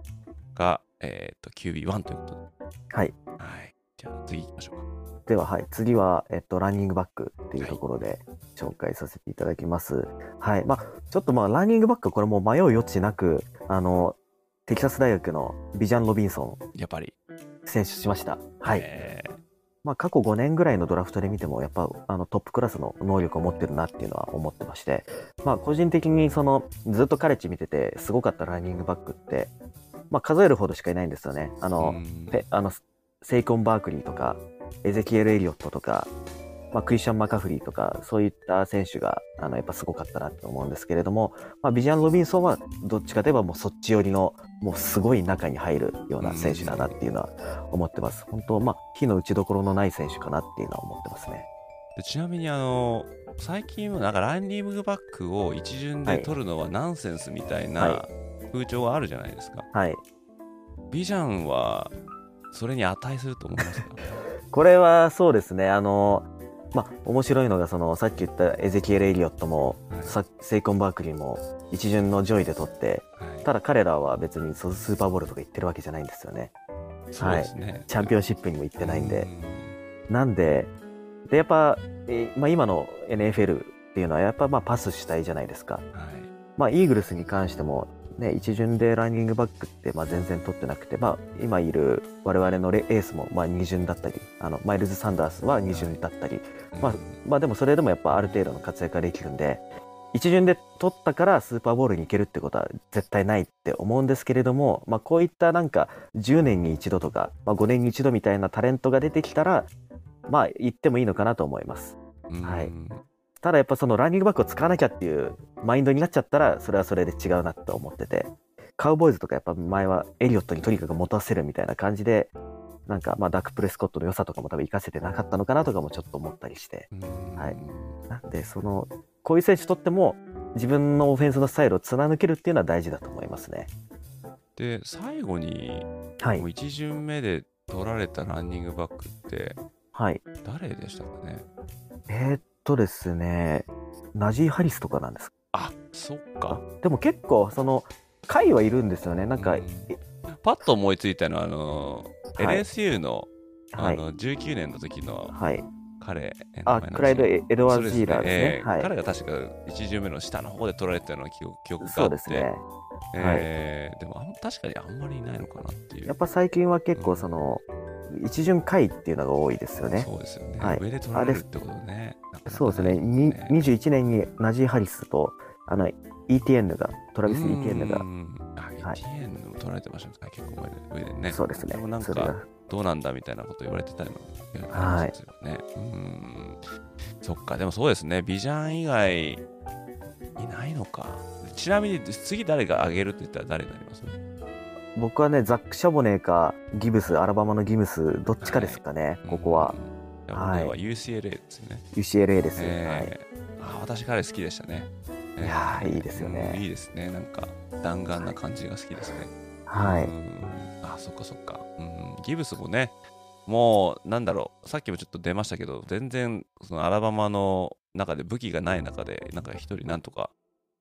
がえっと キュービーワン ということで。はい。はい。じゃあ次行きましょうか。では、はい、次は、えっと、ランニングバックっていうところで紹介させていただきます。はい。はい、まあちょっとまあランニングバックこれも迷う余地なくあの。テキサス大学のビジャン・ロビンソンやっぱり選手しました。はい。えー、まあ過去ごねんぐらいのドラフトで見てもやっぱあのトップクラスの能力を持ってるなっていうのは思ってまして、まあ個人的にそのずっとカレッジ見ててすごかったランニングバックってまあ数えるほどしかいないんですよね。あのペあのセイコン・バークリーとかエゼキエル・エリオットとか。まあ、クリスチャン・マカフリーとかそういった選手があのやっぱすごかったなと思うんですけれども、まあ、ビジャン・ロビンソンはどっちかといえばもうそっち寄りのもうすごい中に入るような選手だなっていうのは思ってます。本当、まあ、火の打ちどころのない選手かなっていうのは思ってますね。でちなみにあの最近はなんかランニングバックを一巡で取るのはナンセンスみたいな風潮があるじゃないですか、はいはい、ビジャンはそれに値すると思いますか？これはそうですね、あのまあ、面白いのがそのさっき言ったエゼキエル・エリオットも、はい、セイコン・バークリーも一巡の上位で取って、はい、ただ彼らは別にスーパーボウルとか行ってるわけじゃないんですよね。そうですね、はい、チャンピオンシップにも行ってないんで、うん、なんで、でやっぱ、えまあ、今の エヌエフエル っていうのはやっぱまあパス主体じゃないですか、はい、まあ、イーグルスに関しても、ね、一巡でランニングバックってまあ全然取ってなくて、まあ、今いる我々のレエースもまあに巡だったり、あのマイルズ・サンダースはに巡だったり、はい、まあまあ、でもそれでもやっぱある程度の活躍ができるんで一巡で取ったからスーパーボウルに行けるってことは絶対ないって思うんですけれども、まあ、こういったなんかじゅうねんに一度とか、まあ、ごねんに一度みたいなタレントが出てきたらまあ行ってもいいのかなと思います、はい、ただやっぱそのランニングバックを使わなきゃっていうマインドになっちゃったらそれはそれで違うなと思ってて、カウボーイズとかやっぱ前はエリオットにとにかく持たせるみたいな感じでなんかまあダック・プレスコットの良さとかも多分生かせてなかったのかなとかもちょっと思ったりして、はい、なんでそのこういう選手とっても自分のオフェンスのスタイルを貫けるっていうのは大事だと思いますね。で最後にもういち巡目で取られたランニングバックって誰でしたかね、はい、えー、っとですねナジー・ハリスとかなんですか。あ、そっか。でも結構その回はいるんですよね。なんかパッと思いついたのはあのーはい、エルエスユー の, あのじゅうきゅうねんの時の彼、はい、あクライド・エドワーズ・ジーラーですね、えーはい、彼が確かいち巡目の下の方で取られたような記憶があって、そうですね、えーはい、でも確かにあんまりいないのかなっていう。やっぱ最近は結構その、うん、一巡回っていうのが多いですよね。そうですよね、はい、上で取られるってことね。なかなかね、そうですね。にじゅういちねんにナジー・ハリスとあの イーティーエヌ がトラビス イーティーエヌ が、はい、イーティーエヌ も取られてましたね、結構上でね。そうですね。でもなんかどうなんだみたいなこと言われてたりもするんですよね、はい、うーん、そっか。でもそうですね、ビジャン以外いないのか。ちなみに次誰が上げるって言ったら誰になります？僕はね、ザック・シャボネーかギブス、アラバマのギブス、どっちかですかね、はい、ここは。うん、はい、は ユーシーエルエー ですね。ユーシーエルエー ですね、えーはい、あ、私彼好きでしたね。いやー、いいですよね、うん、いいですね。なんか弾丸な感じが好きですね。はい、うん、あ、そっかそっか、うん、ギブスもね、もうなんだろう、さっきもちょっと出ましたけど、全然そのアラバマの中で武器がない中でなんか一人なんとか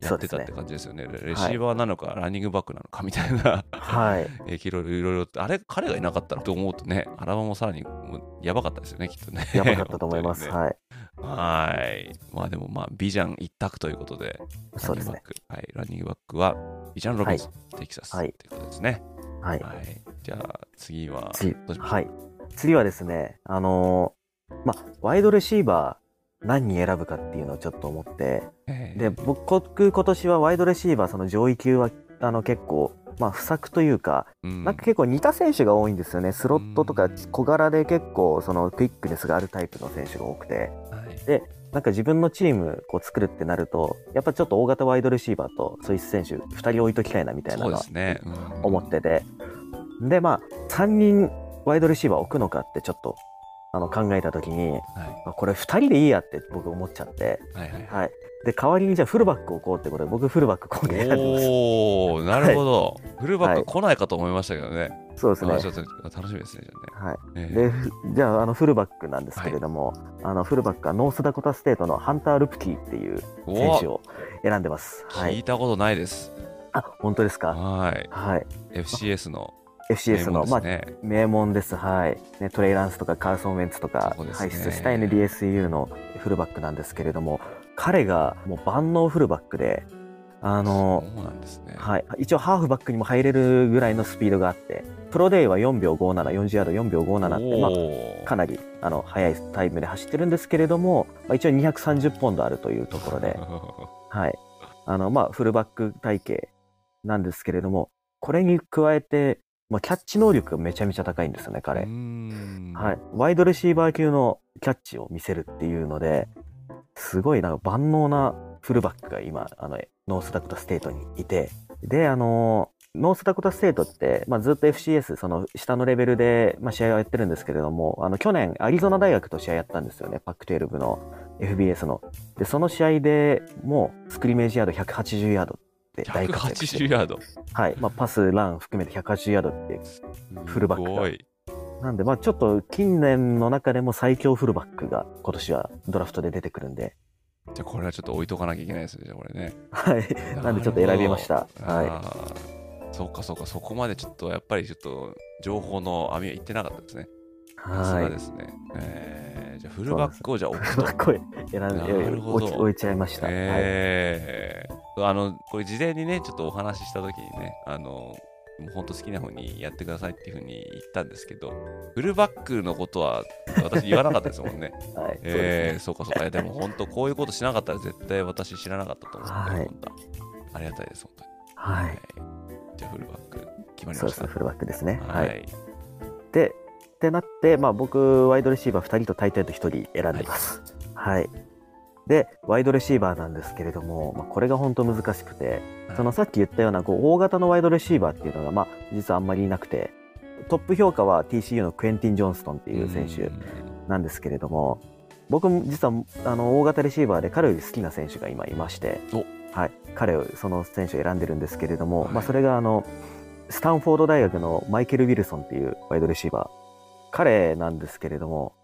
やってたって感じですよね。レシーバーなのか、はい、ランニングバックなのかみたいな、はい、いろいろいろいろ、あれ彼がいなかったらと思うとね、アラバマもさらにもうやばかったですよね、きっとね。やばかったと思います。ね、はい。はい。まあでもまあビジャン一択ということで、そうですね。はい、ランニングバックはビジャン・ロビンソン、はい、テキサス、はい、ということですね。はい。はい、じゃあ次はどうしましょう。はい。次はですね、あのー、まあワイドレシーバー。何に選ぶかっていうのをちょっと思って、えー、で僕今年はワイドレシーバーその上位級はあの結構、まあ、不作というか、うん、なんか結構似た選手が多いんですよね。スロットとか小柄で結構そのクイックネスがあるタイプの選手が多くて、はい、でなんか自分のチームを作るってなるとやっぱちょっと大型ワイドレシーバーとスイス選手ふたり置いときたいなみたいなのを思ってて、うん、でまあさんにんワイドレシーバー置くのかってちょっとあの考えたときに、はい、これふたりでいいやって僕思っちゃって、はいはいはい、で代わりにじゃあフルバックをこうってことで僕フルバックこうで選びます。おー、なるほど、はい、フルバック来ないかと思いましたけどね、はい、そうですね、ちょっと楽しみですね、じゃあね。フルバックなんですけれども、はい、あのフルバックはノースダコタステートのハンター・ルプキーっていう選手を選んでます。はい、聞いたことないです。あ、本当ですか。はい、はい、エフシーエス のエフシーエス の名門です、まあ、名門です。はい、ね、トレイランスとかカーソン・ウェンツとか輩出した エヌディーエスユー のフルバックなんですけれども、彼がもう万能フルバックで、あの、そうなんですね、はい、一応ハーフバックにも入れるぐらいのスピードがあって、プロデイはよんびょうごーなな、よんじゅうヤードよんびょうごーななって、まあ、かなりあの速いタイムで走ってるんですけれども、まあ、一応にひゃくさんじゅっポンドあるというところで、はい、あのまあ、フルバック体型なんですけれども、これに加えてキャッチ能力がめちゃめちゃ高いんですよね、彼。うん、はい、ワイドレシーバー級のキャッチを見せるっていうので、すごいなんか万能なフルバックが今あのノースダコタステートにいて、であのノースダコタステートって、まあ、ずっと エフシーエス その下のレベルで、まあ、試合をやってるんですけれども、あの去年アリゾナ大学と試合やったんですよね、パックじゅうにの エフビーエス の。でその試合でもうスクリメージヤードひゃくはちじゅうヤード、ひゃくはちじゅうヤード、はい、まあ、パスラン含めてひゃくはちじゅうヤードってフルバックがいなんで、まあ、ちょっと近年の中でも最強フルバックが今年はドラフトで出てくるんで、じゃあこれはちょっと置いとかなきゃいけないですね、じゃあこれね。はい、なんでちょっと選びました。はい、そうかそうか、そこまでちょっとやっぱりちょっと情報の網はいってなかったですね。はい、そうですね、えー、じゃあフルバックをじゃあ置くと、フルバックを選んで置いちゃいました。えー、はい、あのこれ事前にねちょっとお話しした時にね、あの本当好きな方にやってくださいっていう風に言ったんですけど、フルバックのことは私言わなかったですもんね。はい、えー、そうかそうか、でも本当こういうことしなかったら絶対私知らなかったと思うんで、ありがたいです本当に。はい、はい、じゃあフルバック決まりました。そうですね、フルバックですね。はい、はい、でってなって、まあ、僕ワイドレシーバーふたりとタイトエンドひとり選んでます。はい、はい、でワイドレシーバーなんですけれども、まあ、これが本当難しくて、そのさっき言ったようなこう大型のワイドレシーバーっていうのが、まあ、実はあんまりいなくて、トップ評価は ティーシーユー のクエンティン・ジョンストンっていう選手なんですけれども、僕も実はあの大型レシーバーで彼より好きな選手が今いまして、はい、彼をその選手を選んでるんですけれども、はい、まあ、それがあのスタンフォード大学のマイケル・ウィルソンっていうワイドレシーバー、彼なんですけれども、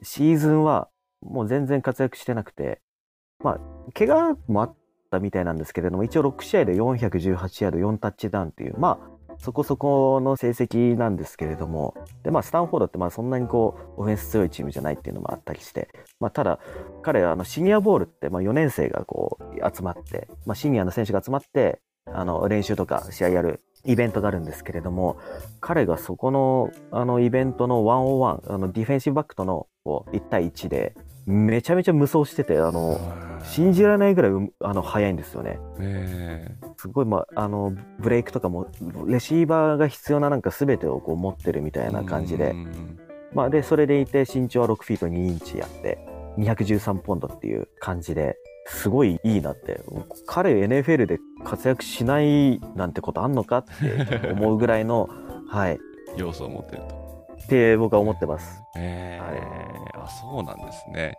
シーズンはもう全然活躍してなくて、まあ、怪我もあったみたいなんですけれども、一応ろくしあいでよんひゃくじゅうはちヤードよんタッチダウンっていう、まあ、そこそこの成績なんですけれども、で、まあ、スタンフォードってまあそんなにこうオフェンス強いチームじゃないっていうのもあったりして、まあ、ただ彼はあのシニアボールってまあよねん生がこう集まって、まあ、シニアの選手が集まってあの練習とか試合やるイベントがあるんですけれども、彼がそこ の, あのイベントのいちまるいち、あのディフェンシブバックとのいちたいいちでめちゃめちゃ無双してて、あの信じられないぐらいあの速いんですよね。すごい、まあ、あのブレイクとかもレシーバーが必要ななんか全てをこう持ってるみたいな感じ で,、まあ、でそれでいて身長はろくフィートにインチあってにひゃくじゅうさんポンドっていう感じで、すごいいいなって、彼 エヌエフエル で活躍しないなんてことあんのかって思うぐらいの、はい、要素を持ってるとって僕は思ってます。えーはい、あ、そうなんですね。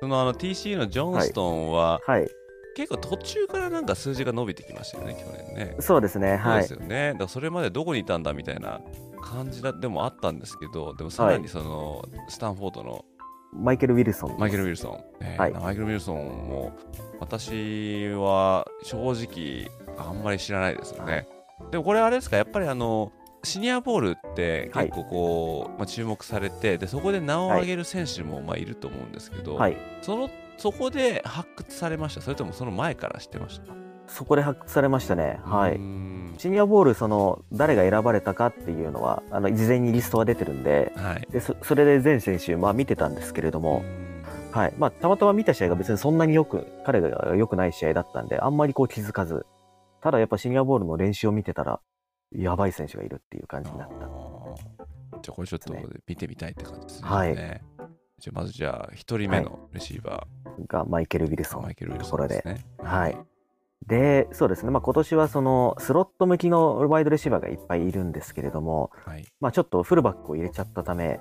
そのあの ティーシーユー のジョンストンは、はいはい、結構途中からなんか数字が伸びてきましたよね、去年ね。そうですね、はい、そうですよね。だからそれまでどこにいたんだみたいな感じだでもあったんですけど、でもさらにその、はい、スタンフォードのマイケル・ウィルソンマイケル・ウィルソン、えーはい、マイケル・ウィルソンも私は正直あんまり知らないですよね。はい、でもこれあれですか、やっぱりあのシニアボールって結構こう、はいまあ、注目されて、でそこで名を上げる選手もまあいると思うんですけど、はい、そのそこで発掘されました、それともその前から知ってました？そこで発掘されましたね。はい、シニアボール、その誰が選ばれたかっていうのはあの事前にリストは出てるん で,、はい、で そ, それで全選手、まあ、見てたんですけれども、はいまあ、たまたま見た試合が別にそんなによく彼が良くない試合だったんであんまりこう気づかず、ただやっぱシニアボールの練習を見てたらやばい選手がいるっていう感じになった。じゃあこれちょっと見てみたいって感じですね。はい、じゃあまずじゃあひとりめのレシーバーがマイケル・ウィルソンというところで、はいでそうですねまあ、今年はそのスロット向きのワイドレシーバーがいっぱいいるんですけれども、はいまあ、ちょっとフルバックを入れちゃったため、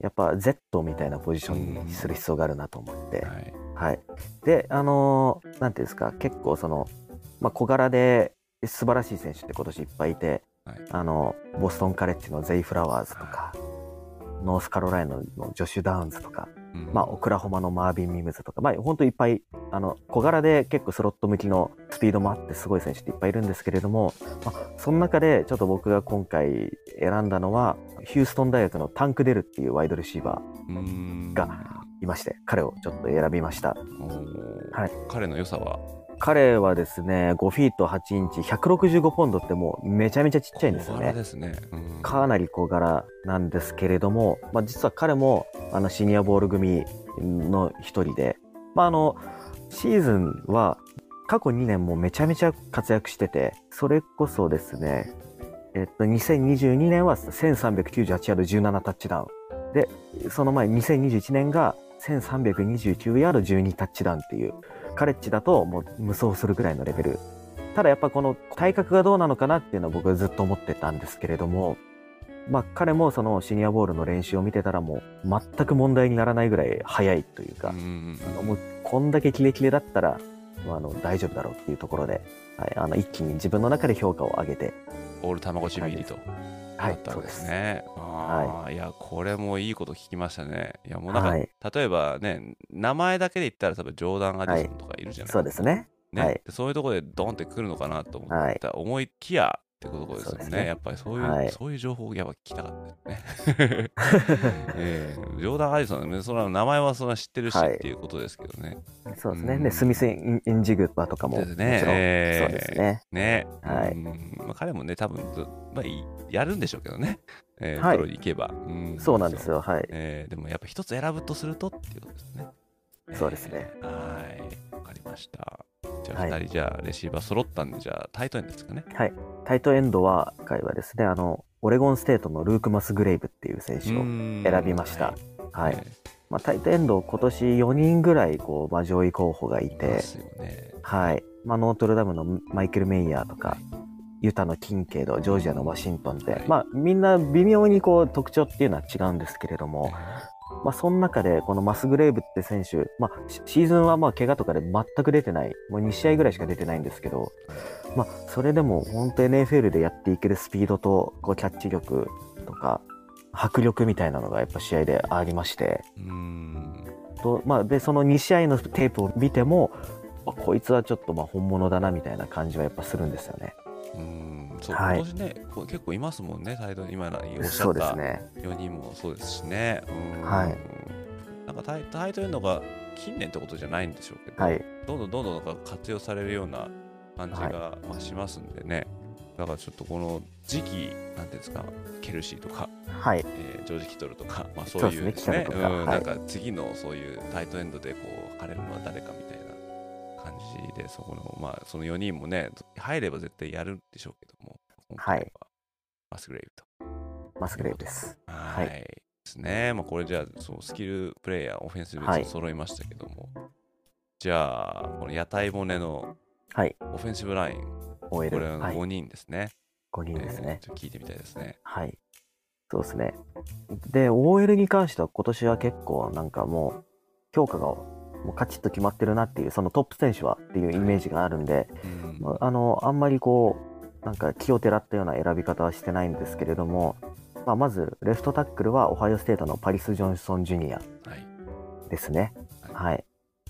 やっぱ Z みたいなポジションにする必要があるなと思って、はいはい、であのー、なんていうんですか、結構その、まあ、小柄で素晴らしい選手って今年いっぱいいて、はい、あのボストンカレッジのゼイ・フラワーズとか、はい、ノースカロライナのジョシュ・ダウンズとか、まあ、オクラホマのマービン・ミムズとか、まあ、本当いっぱいあの小柄で結構スロット向きのスピードもあってすごい選手っていっぱいいるんですけれども、まあ、その中でちょっと僕が今回選んだのはヒューストン大学のタンク・デルっていうワイドレシーバーがいまして、彼をちょっと選びました。はい、彼の良さは、彼はですねごフィートはちインチひゃくろくじゅうごポンドってもうめちゃめちゃちっちゃいんですよね。小柄ですね。うん、かなり小柄なんですけれども、まあ、実は彼もあのシニアボール組の一人で、まあ、あのシーズンは過去にねんもめちゃめちゃ活躍してて、それこそですね、えっと、にせんにじゅうにねんはせんさんびゃくきゅうじゅうはちヤードじゅうななタッチダウンで、その前にせんにじゅういちねんがせんさんびゃくにじゅうきゅうヤードじゅうにタッチダウンっていう、カレッジだともう無双するぐらいのレベル。ただやっぱこの体格がどうなのかなっていうのは僕はずっと思ってたんですけれども、まあ、彼もそのシニアボールの練習を見てたらもう全く問題にならないぐらい速いというか、うんあのもうこんだけキレキレだったら、まあ、あの大丈夫だろうっていうところで、はい、あの一気に自分の中で評価を上げてオール卵チビリとだったんですね。はい、あ、いやこれもいいこと聞きましたね。いやもうなんか、はい、例えばね名前だけで言ったら多分ジョーダン・アディソンとかいるじゃないですか。はい、そうですね。ねはい、そういうところでドンってくるのかなと思った、はい、思いきやってことですよ ね, すねやっぱりそういう、はい、そういう情報をやっぱ聞きたかったですね、えー、ジョーダン・アディソン、ね、その名前はそんな知ってるし、はい、っていうことですけどね。そうですね、うん、でスミス・インジグバとかもですね、えー、そうですね、ねはいうんまあ、彼もね多分、まあ、やるんでしょうけどね、えーはい、プロに行けば、うん、そうなんですよ、はいえー、でもやっぱ一つ選ぶとするとっていうことですね。そうですね、えー、はいわかりました。じゃあふたりじゃあレシーバー揃ったんで、じゃあタイトエンドですかね。はい、タイトエンドは今回はですねあのオレゴンステートのルーク・マスグレイブっていう選手を選びました。はい、はいまあ、タイトエンド今年よにんぐらいこう、まあ、上位候補がいてですよね。はいまあ、ノートルダムのマイケル・メイヤーとか、はい、ユタのキンケイド、ジョージアのワシントンで、はいまあ、みんな微妙にこう特徴っていうのは違うんですけれども、はいまあ、その中でこのマスグレーブって選手、まあ、シーズンはまあ怪我とかで全く出てない、もうに試合ぐらいしか出てないんですけど、まあ、それでも本当 エヌエフエル でやっていけるスピードとこうキャッチ力とか迫力みたいなのがやっぱ試合でありまして、うーんと、まあ、でそのに試合のテープを見てもこいつはちょっとまあ本物だなみたいな感じはやっぱするんですよね。うんそうはい、今年ね結構いますもんね、タイトル今おっしゃったよにんもそうですしね。うんはい、なんかタイタイトルのが近年ってことじゃないんでしょうけど、はい、どんどんどんどん活用されるような感じがしますんでね、はい、だからちょっとこの時期なんていうんですか、ケルシーとか、はい、えー、ジョージ・キトルとか、まあ、そういうですね、うん、はい、なんか次のそういうタイトエンドでこう分かれるのは誰かみたいな感じで、そこのまあそのよにんもね入れば絶対やるんでしょうけども、今回はマスグレイブと、はい、マスグレイブです。はい、はいですね。まあこれじゃあそうスキルプレイヤーオフェンスベース揃いましたけども、はい、じゃあこの屋台骨のオフェンシブライン、はい、これはごにんですね。はい、ごにんですね、えー、ちょっと聞いてみたいですね。はい、そうですね。で、オーエル に関しては今年は結構なんかもう強化がもうカチッと決まってるなっていう、そのトップ選手はっていうイメージがあるんで、はい、うん、まあ、あのあんまりこうなんか気をてらったような選び方はしてないんですけれども、まあ、まずレフトタックルはオハイオステートのパリス・ジョンソン・ジュニアですね。はい、はい、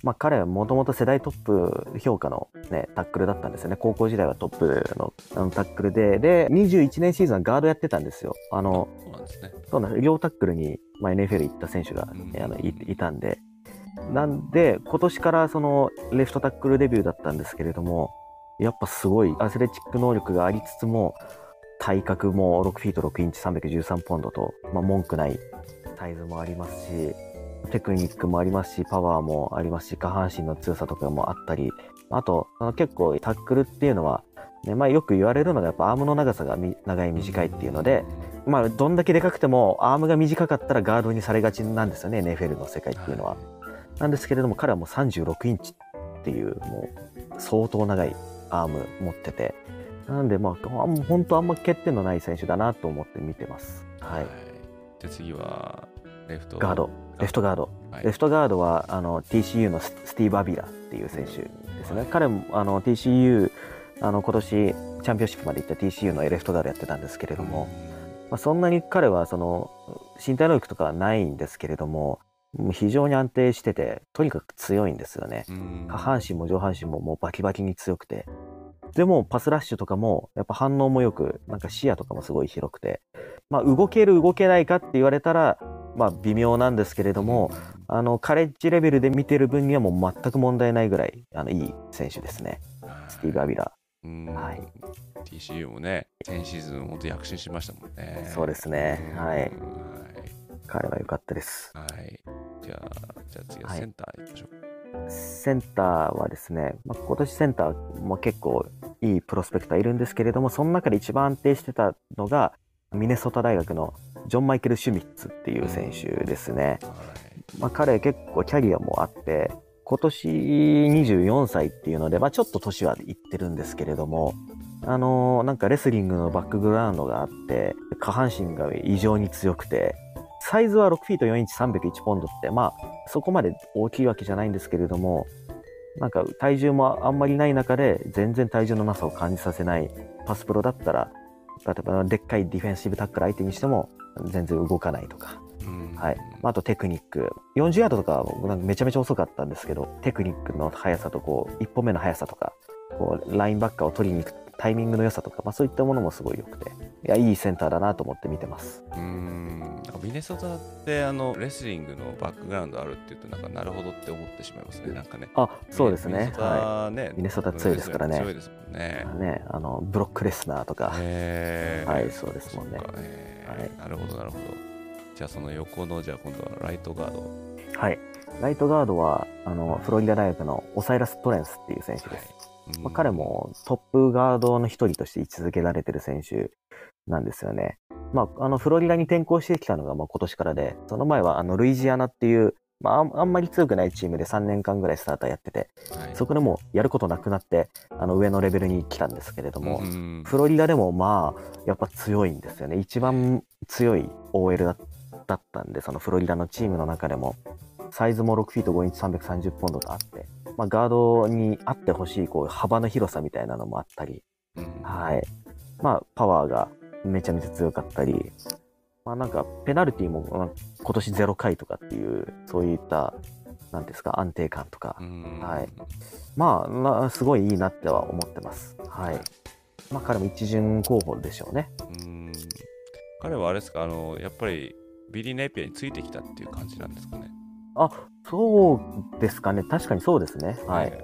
まあ、彼はもともと世代トップ評価の、ね、タックルだったんですよね。高校時代はトップ の, あのタックルで、でにじゅういちねんシーズンはガードやってたんですよ。あのそうなんですね。そうなんです。両タックルに、まあ、エヌエフエル 行った選手が、ね、あの い, いたんで、なんで今年からそのレフトタックルデビューだったんですけれども、やっぱすごいアスレチック能力がありつつも体格もろくフィートろくインチさんびゃくじゅうさんポンドと、まあ、文句ないサイズもありますし、テクニックもありますし、パワーもありますし、下半身の強さとかもあったり、あとあの結構タックルっていうのは、ね、まあ、よく言われるのがやっぱアームの長さが長い短いっていうので、まあ、どんだけでかくてもアームが短かったらガードにされがちなんですよね、 エヌエフエル の世界っていうのは、はい、なんですけれども彼はもうさんじゅうろくインチっていうもう相当長いアーム持ってて、なんでまあ本当あんま欠点のない選手だなと思って見てます。はい。で次はレフトガード、レフトガード、はい、レフトガードはあの ティーシーユー のスティーブ・アビラっていう選手ですね。はい、彼もあの ティーシーユー あの今年チャンピオンシップまで行った ティーシーユー のレフトガードやってたんですけれども、まあ、そんなに彼はその身体能力とかはないんですけれども、非常に安定しててとにかく強いんですよね。下半身も上半身ももうバキバキに強くて。でもパスラッシュとかもやっぱ反応もよく、なんか視野とかもすごい広くて、まあ、動ける動けないかって言われたら、まあ、微妙なんですけれども、あのカレッジレベルで見てる分にはもう全く問題ないぐらいあのいい選手ですね、スティーブ・アビラ。はい、ティーシーユー もね先シーズン本当に躍進しましたもんね。そうですね、はい、はい、彼は良かったです。はい、じゃあ、じゃあ次はセンターいきましょうか。はい、センターはですね、まあ、今年センターも結構いいプロスペクターいるんですけれども、その中で一番安定してたのがミネソタ大学のジョン・マイケル・シュミッツっていう選手ですね。まあ、彼結構キャリアもあって今年にじゅうよんさいっていうので、まあ、ちょっと年はいってるんですけれども、あのー、なんかレスリングのバックグラウンドがあって下半身が異常に強くて、サイズはろくフィートよんインチさんびゃくいちポンドって、まあ、そこまで大きいわけじゃないんですけれども、なんか体重もあんまりない中で全然体重のなさを感じさせない、パスプロだったら例えばでっかいディフェンシブタックル相手にしても全然動かないとか、はい、あとテクニックよんじゅうヤードとかなんかめちゃめちゃ遅かったんですけど、テクニックの速さとこういっぽんめの速さとか、こうラインバッカーを取りに行くタイミングの良さとか、まあ、そういったものもすごい良くて、いやいいセンターだなと思って見てます。うーん、ミネソタってあのレスリングのバックグラウンドあるっていうと、なんかなるほどって思ってしまいますね。なんかね、あ、そうですね、ミネソタね、はい、ミネソタ強いですからね、強いですもんね、ね、あのブロックレスナーとか、えー、はい、そうですもんね、はい、なるほどなるほど。じゃあその横のじゃあ今度はライトガード。はい、ライトガードはあのフロリダ大学のオサイラス・トレンスっていう選手です。はい、まあ、彼もトップガードの一人として位置づけられてる選手なんですよね。まあ、あのフロリダに転校してきたのがまあ今年からで、その前はあのルイジアナっていう、まあ、あんまり強くないチームでさんねんかんぐらいスターターやってて、はい、そこでもうやることなくなってあの上のレベルに来たんですけれども、うん、フロリダでもまあやっぱ強いんですよね。一番強い オーエル だったんで、そのフロリダのチームの中でもサイズもろくフィートごインチさんびゃくさんじゅうポンドとあって、まあ、ガードにあってほしいこう幅の広さみたいなのもあったり、うん、はい、まあ、パワーがめちゃめちゃ強かったり、まあ、なんかペナルティーも今年ゼロかいとかっていう、そういったなんですか安定感とか、はい、まあすごいいいなっては思ってます。はい、まあ、彼も一巡候補でしょうね。うん、彼はあれですか、あのやっぱりビリー・ネイピアについてきたっていう感じなんですかね。あ、そうですかね。確かにそうですね。はい。ね、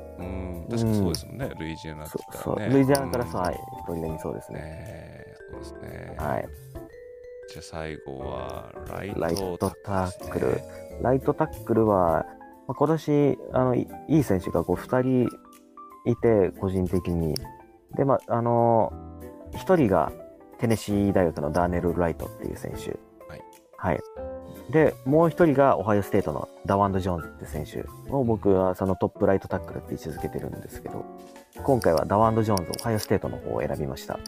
うん、確かにそうですもんね。ルイジアナって言ったらね。そうそう。ルイジアナからそう、うん、はい。それなりにそうですね。ね、そうですね。はい。じゃあ最後はライトタックル、ね。ライトタックルは、まあ、今年あのいい選手がこうふたりいて、個人的にで、まああのー、ひとりがテネシー大学のダーネル・ライトっていう選手、はいはい、でもうひとりがオハイオステートのダワンド・ジョーンズって選手を僕はそのトップライトタックルって位置づけてるんですけど、今回はダワンド・ジョーンズ、オハイオステートの方を選びました。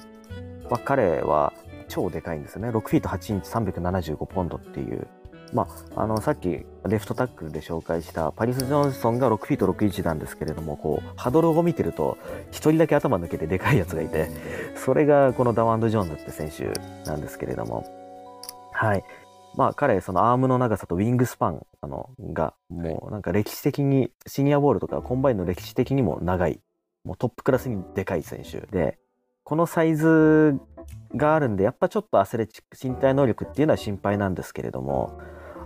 まあ、彼は超でかいんですね。ろくフィートはちインチさんびゃくななじゅうごポンドっていう、まあ、あのさっきレフトタックルで紹介したパリス・ジョンソンがろくフィートろくインチなんですけれども、こうハドルを見てるとひとりだけ頭抜けてでかいやつがいて、それがこのダワンド・ジョーンズって選手なんですけれども、はい、まあ、彼そのアームの長さとウィングスパンあのがもうなんか歴史的にシニアボールとかコンバインの歴史的にも長い、もうトップクラスにでかい選手で、このサイズがあるんでやっぱちょっとアスレチック身体能力っていうのは心配なんですけれども、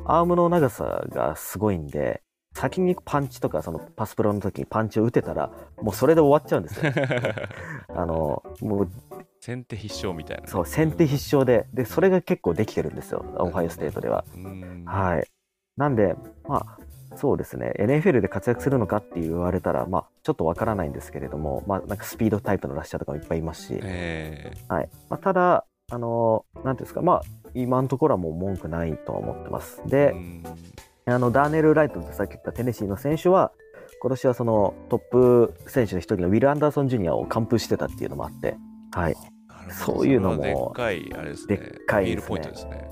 アームの長さがすごいんで、先にパンチとかそのパスプロの時にパンチを打てたらもうそれで終わっちゃうんですよあのもう先手必勝みたいな、ね、そう、先手必勝で、でそれが結構できてるんですよ、オハイオステートでは。はい、なんでまあそうですね、 エヌエフエル で活躍するのかって言われたら、まあ、ちょっとわからないんですけれども、まあ、なんかスピードタイプのラッシャーとかもいっぱいいますし、えーはい、まあ、ただあのなんていうんですか、まあ今のところはもう文句ないと思ってます。で、あのダーネル・ライトってさっき言ったテネシーの選手は今年はそのトップ選手の一人のウィル・アンダーソン・ジュニアを完封してたっていうのもあって、はい、そういうのもでっかいあれですね、でっかいですね。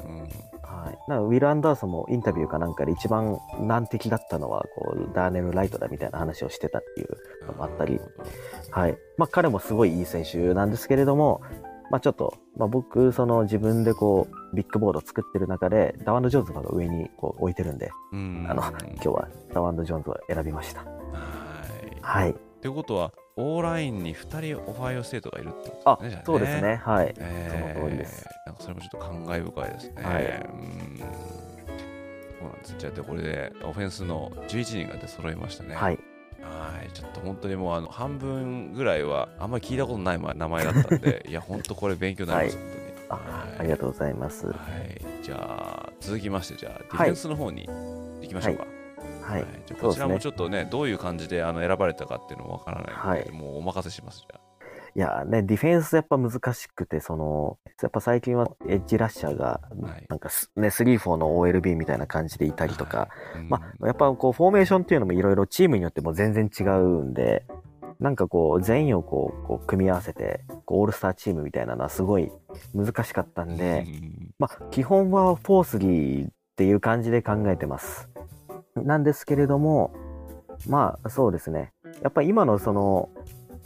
はい、なんかウィル・アンダーソンもインタビューかなんかで一番難敵だったのはこうダーネル・ライトだみたいな話をしてたっていうのもあったり、はい、まあ、彼もすごいいい選手なんですけれども、まあ、ちょっと、まあ、僕その自分でこうビッグボードを作ってる中でダワンド・ジョーンズの方が上にこう置いてるんで、うんあの今日はダワンド・ジョーンズを選びました。はい。ということはオーラインにふたりオハイオステートがいるってことですね。あ、そうですね。はい。えー、その通りです。なんかそれもちょっと感慨深いですね。はい、うんそうなんです。じゃあこれでオフェンスのじゅういちにんが出揃いましたね。はい。はい、ちょっと本当にもうあの半分ぐらいはあんまり聞いたことない名前だったんでいや本当これ勉強になります、はい、本当に あ,、はい、ありがとうございます、はい、じゃあ続きましてじゃあディフェンスの方に行きましょうか、はいはいはい、じゃあこちらもちょっと ね, ねどういう感じであの選ばれたかっていうのもわからないので、はい、もうお任せします。じゃあいやね、ディフェンスやっぱ難しくて、そのやっぱ最近はエッジラッシャーがなんか、はいね、スリーフォー の オーエルビー みたいな感じでいたりとか、はい、まあ、やっぱこうフォーメーションっていうのもいろいろチームによっても全然違うんで、なんかこう全員をこう、こう組み合わせてこうオールスターチームみたいなのはすごい難しかったんで、まあ、基本はフォースリーっていう感じで考えてます。なんですけれども、まあそうですね、やっぱり今のその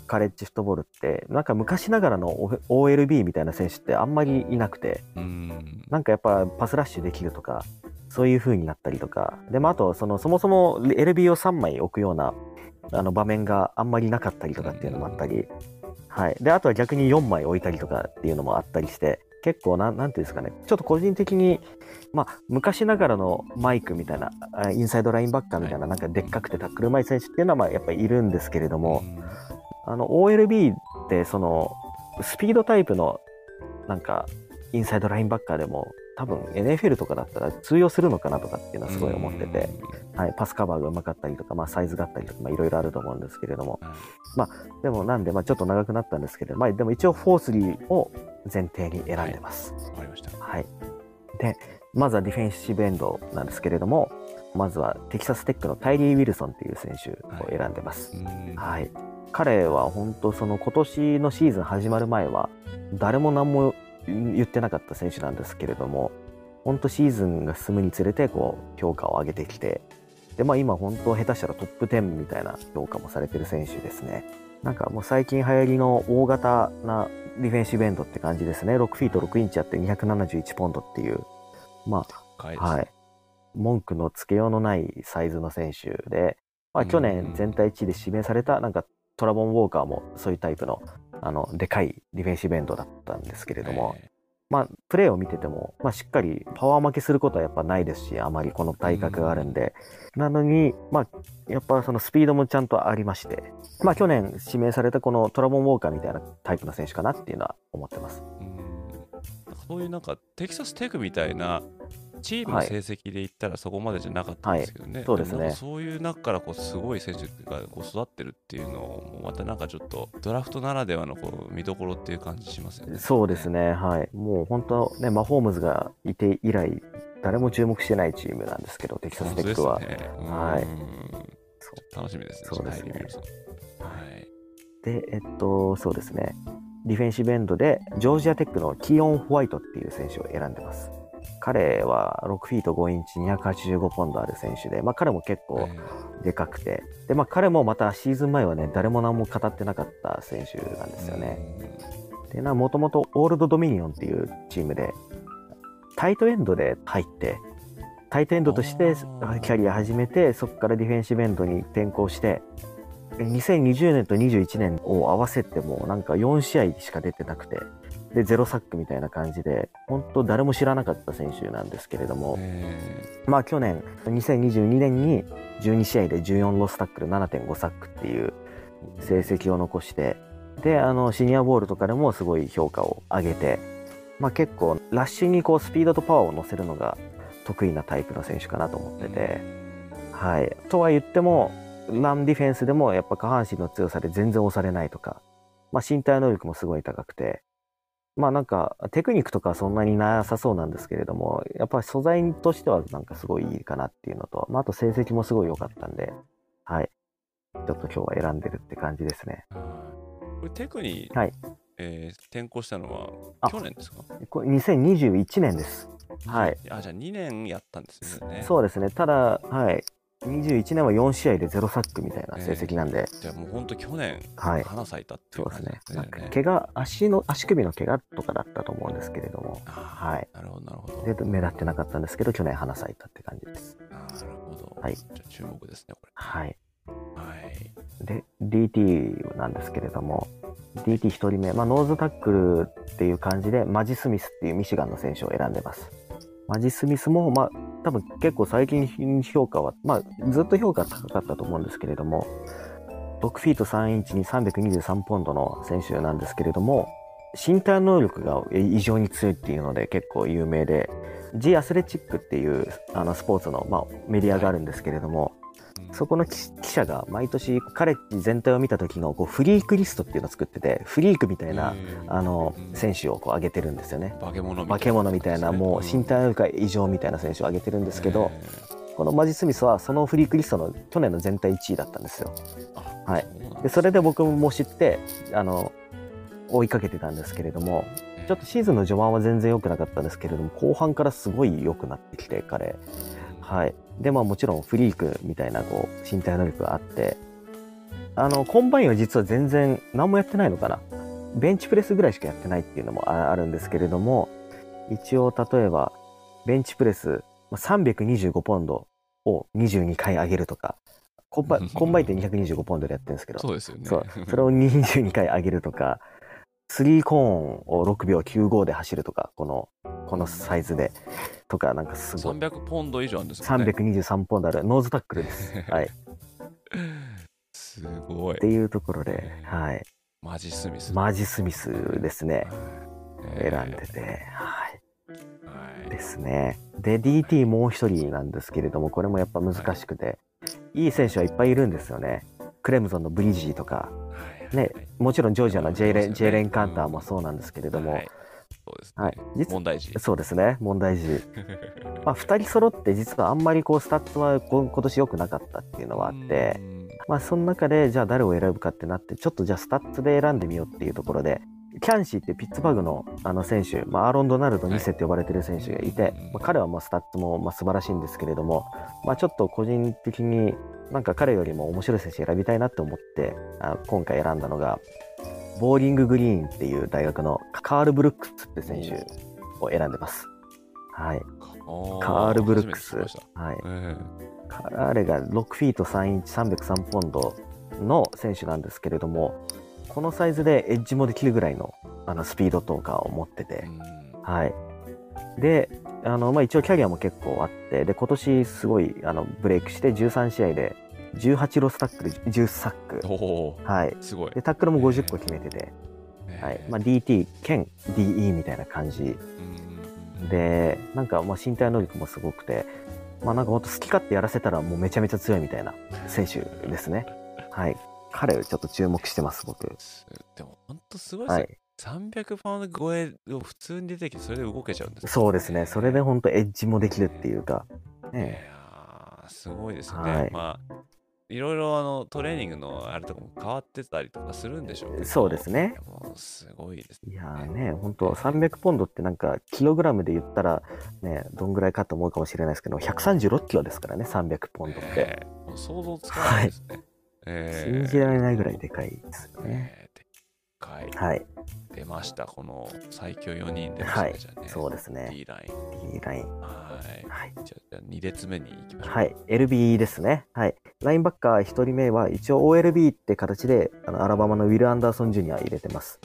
カレッジフットボールってなんか昔ながらの オーエルビー みたいな選手ってあんまりいなくて、うんなんかやっぱパスラッシュできるとかそういう風になったりとかで、まあ、あと そのそもそも エルビー をさんまい置くようなあの場面があんまりなかったりとかっていうのもあったり、はい、であとは逆によんまい置いたりとかっていうのもあったりして、結構な、なんていうんですかね、ちょっと個人的に、まあ、昔ながらのマイクみたいなインサイドラインバッカーみたいな、はい、なんかでっかくてタックルうまい選手っていうのはまあやっぱりいるんですけれども、あの オーエルビー ってそのスピードタイプのなんかインサイドラインバッカーでも多分 エヌエフエル とかだったら通用するのかなとかっていうのはすごい思ってて、はい、パスカバーがうまかったりとか、まあ、サイズがあったりとかいろいろあると思うんですけれども、まあでもなんでまあちょっと長くなったんですけど、まあ、でも一応フォースリーを前提に選んでます。わかりました。はい。でまずはディフェンシブエンドなんですけれども、まずはテキサステックのタイリー・ウィルソンっていう選手を選んでます。はい。はい、彼は本当その今年のシーズン始まる前は誰も何も言ってなかった選手なんですけれども、本当シーズンが進むにつれてこう評価を上げてきて、でまあ今本当下手したらトップじゅうみたいな評価もされてる選手ですね。なんかもう最近流行りの大型なディフェンシブエンドって感じですね。ろくフィートろくインチあってにひゃくななじゅういちポンドっていう、まあ、はい、文句のつけようのないサイズの選手で、まあ、去年全体いちいで指名されたなんかトラボン・ウォーカーもそういうタイプの、あのでかいディフェンシブエンドだったんですけれども、まあ、プレーを見てても、まあ、しっかりパワー負けすることはやっぱないですし、あまりこの体格があるんで、なのに、まあ、やっぱそのスピードもちゃんとありまして、まあ、去年指名されたこのトラボン・ウォーカーみたいなタイプの選手かなっていうのは思ってます。うん、そういうなんかテキサステクみたいなチームの成績で言ったらそこまでじゃなかったんですけどね、はいはい、そうですね。そういう中からこうすごい選手がこう育ってるっていうのをまたなんかちょっとドラフトならではのこう見どころっていう感じしますよね。そうですね、はい、もう本当ね、マホームズがいて以来誰も注目してないチームなんですけど、テキサステックは、ね、はい、楽しみですね。そうですね、はい、でえっとそうですね、ディフェンシブエンドでジョージアテックのキーオン・ホワイトっていう選手を選んでます。彼はろくフィートごインチにひゃくはちじゅうごポンドある選手で、まあ、彼も結構でかくて、で、まあ、彼もまたシーズン前はね、誰も何も語ってなかった選手なんですよね。で、もともとオールドドミニオンっていうチームでタイトエンドで入って、タイトエンドとしてキャリア始めて、そこからディフェンシブエンドに転向して、にせんにじゅうねんとにじゅういちねんを合わせてもなんかよんしあいしか出てなくて、でゼロサックみたいな感じで本当誰も知らなかった選手なんですけれども、まあ去年にせんにじゅうにねんにじゅうにしあいでじゅうよんロスタックル ななてんごサックっていう成績を残して、であのシニアボールとかでもすごい評価を上げて、まあ結構ラッシュにこうスピードとパワーを乗せるのが得意なタイプの選手かなと思ってて、はい、とは言ってもランディフェンスでもやっぱ下半身の強さで全然押されないとか、まあ身体能力もすごい高くて、まあなんかテクニックとかはそんなになさそうなんですけれども、やっぱり素材としてはなんかすごいいいかなっていうのと、まあ、あと成績もすごい良かったんで、はい、ちょっと今日は選んでるって感じですね。これテクに、はい、えー、転向したのは去年ですか？これにせんにじゅういちねんです。はい。あ、じゃあにねんやったんですよね。そうですね。ただ、はい。にじゅういちねんはよんしあいでゼロサックみたいな成績なんで、えー、じゃあもう本当去年花咲いたっていう感じですね。はい、そうですね。なんか怪我、足の足首の怪我とかだったと思うんですけれども、はい、なるほどなるほど。で目立ってなかったんですけど去年花咲いたって感じです。なるほど。はい。じゃあ注目ですねこれ。はいはい。で ディーティー なんですけれども、 ディーティー 一人目、まあノーズタックルっていう感じでマジスミスっていうミシガンの選手を選んでます。マジスミスもまあ多分結構最近評価は、まあ、ずっと評価高かったと思うんですけれども、ろくフィートさんインチにさんびゃくにじゅうさんポンドの選手なんですけれども、身体能力が異常に強いっていうので結構有名で、 G アスレチックっていうあのスポーツの、まあ、メディアがあるんですけれども、そこの記者が毎年カレッジ全体を見た時のこうフリークリストっていうのを作ってて、フリークみたいなあの選手をこう上げてるんですよね。化け物みたいな、化け物みたいな、もう身体能力が異常みたいな選手を上げてるんですけど、このマジスミスはそのフリークリストの去年の全体いちいだったんですよ。はい、でそれで僕も知ってあの追いかけてたんですけれども、ちょっとシーズンの序盤は全然良くなかったんですけれども、後半からすごい良くなってきて彼、はい、でまあ、もちろんフリークみたいなこう身体能力があって、あのコンバインは実は全然何もやってないのかな、ベンチプレスぐらいしかやってないっていうのもあるんですけれども、一応例えばベンチプレスさんびゃくにじゅうごポンドをにじゅうにかい上げるとか、コンバインってにひゃくにじゅうごポンドでやってるんですけど、そうですよね。そう、それをにじゅうにかい上げるとか、スリーコーンをろくびょうきゅうごで走るとか、このこのサイズでとか、なんかすごいさんびゃくポンド以上あるんですかね。さんびゃくにじゅうさんポンドあるノーズタックルです、はい、すごいっていうところで、はい、マジスミスマジスミスですね、えー、選んでて、はい、はい、ですね。で ディーティー もう一人なんですけれども、これもやっぱ難しくて、はい、いい選手はいっぱいいるんですよね。クレムゾンのブリジーとか、ね、もちろんジョージアのジェイレン、ジェイレン・カンターもそうなんですけれども、問題児、そうですね、問題児、まあ、ふたり揃って実はあんまりこうスタッツは今年良くなかったっていうのはあって、まあその中でじゃあ誰を選ぶかってなって、ちょっとじゃあスタッツで選んでみようっていうところで、キャンシーってピッツバーグのあの選手、まあ、アーロン・ドナルドにせって呼ばれてる選手がいて、はい、まあ、彼はまあスタッツもまあ素晴らしいんですけれども、まあ、ちょっと個人的になんか彼よりも面白い選手選びたいなと思って、あ今回選んだのがボーリンググリーンっていう大学のカール・ブルックスって選手を選んでます。はい、カール・ブルックス、はい、えー、彼がろくフィートさんインチさんびゃくさんポンドの選手なんですけれども、このサイズでエッジもできるぐらい の, あのスピードとかを持ってて、はい。で、あの、まあ、一応キャリアも結構あって、で、今年すごい、あの、ブレイクしてじゅうさんしあいでじゅうはちロスタックル、じゅうサック。おー。はい。すごい。で、タックルもごじゅっこ決めてて、はい。まあ、ディーティー 兼 ディーイー みたいな感じ。で、なんか、まあ、身体能力もすごくて、まあ、なんかほんと好き勝手やらせたらもうめちゃめちゃ強いみたいな選手ですね。はい。彼ちょっと注目してます、僕。でも、ほんとすごいですよ。はい、さんびゃくパウンド超えを普通に出てきて、それで動けちゃうんです、ね、そうですね。それで本当エッジもできるっていうか、ね、いやすごいですね、はい、まあいろいろあのトレーニングのあれとかも変わってたりとかするんでしょうけど、そうですね、もうすごいですね。いやーね、本当さんびゃくポンドってなんかキログラムで言ったらね、どんぐらいかと思うかもしれないですけど、ひゃくさんじゅうろっキロですからね、さんびゃくポンドって、えー、もう想像つかないですね、はい、えー、信じられないぐらいでかいですよね、えー、でかい、はい、出ました、この最強よにん出ましたね、はい、じゃあね、そうですね、 D ライン D ライン、はい、はい、じゃあにれつめに行きましょう。はい、 エルビー ですね、はい、ラインバッカーひとりめは一応 オーエルビー って形であのアラバマのウィル・アンダーソン・ジュニア入れてます。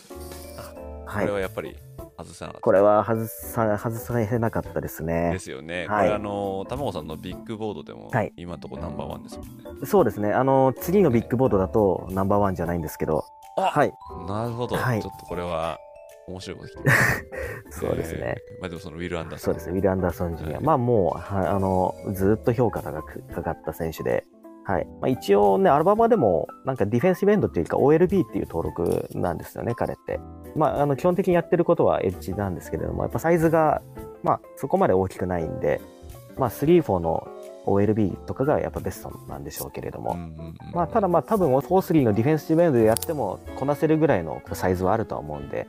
あ、これはやっぱり外さなかった、はい、これは外さ、外されなかったですね、ですよね、はい、これあのたまごさんのビッグボードでも今のところナンバーワンですもんね、はい、そうですね、あの次のビッグボードだとナンバーワンじゃないんですけど、はい、なるほど、はい、ちょっとこれは面白いこと聞いてますそうですね、えー、まあ、でもそのウィル・アンダーソン、そうですね、ウィル・アンダーソンジュニア、はい、まあもうはあのずっと評価がかかった選手で、はい、まあ、一応ねアラバマでもなんかディフェンシブエンドっていうか オーエルビー っていう登録なんですよね、彼って、まあ、あの基本的にやってることはエッジなんですけれども、やっぱサイズが、まあ、そこまで大きくないんで、まあ、スリーフォー のオーエルビー とかがやっぱベストなんでしょうけれども、うんうんうん、まあ、ただまあ多分 フォースリー のディフェンシブエンドでやってもこなせるぐらいのサイズはあるとは思うんで、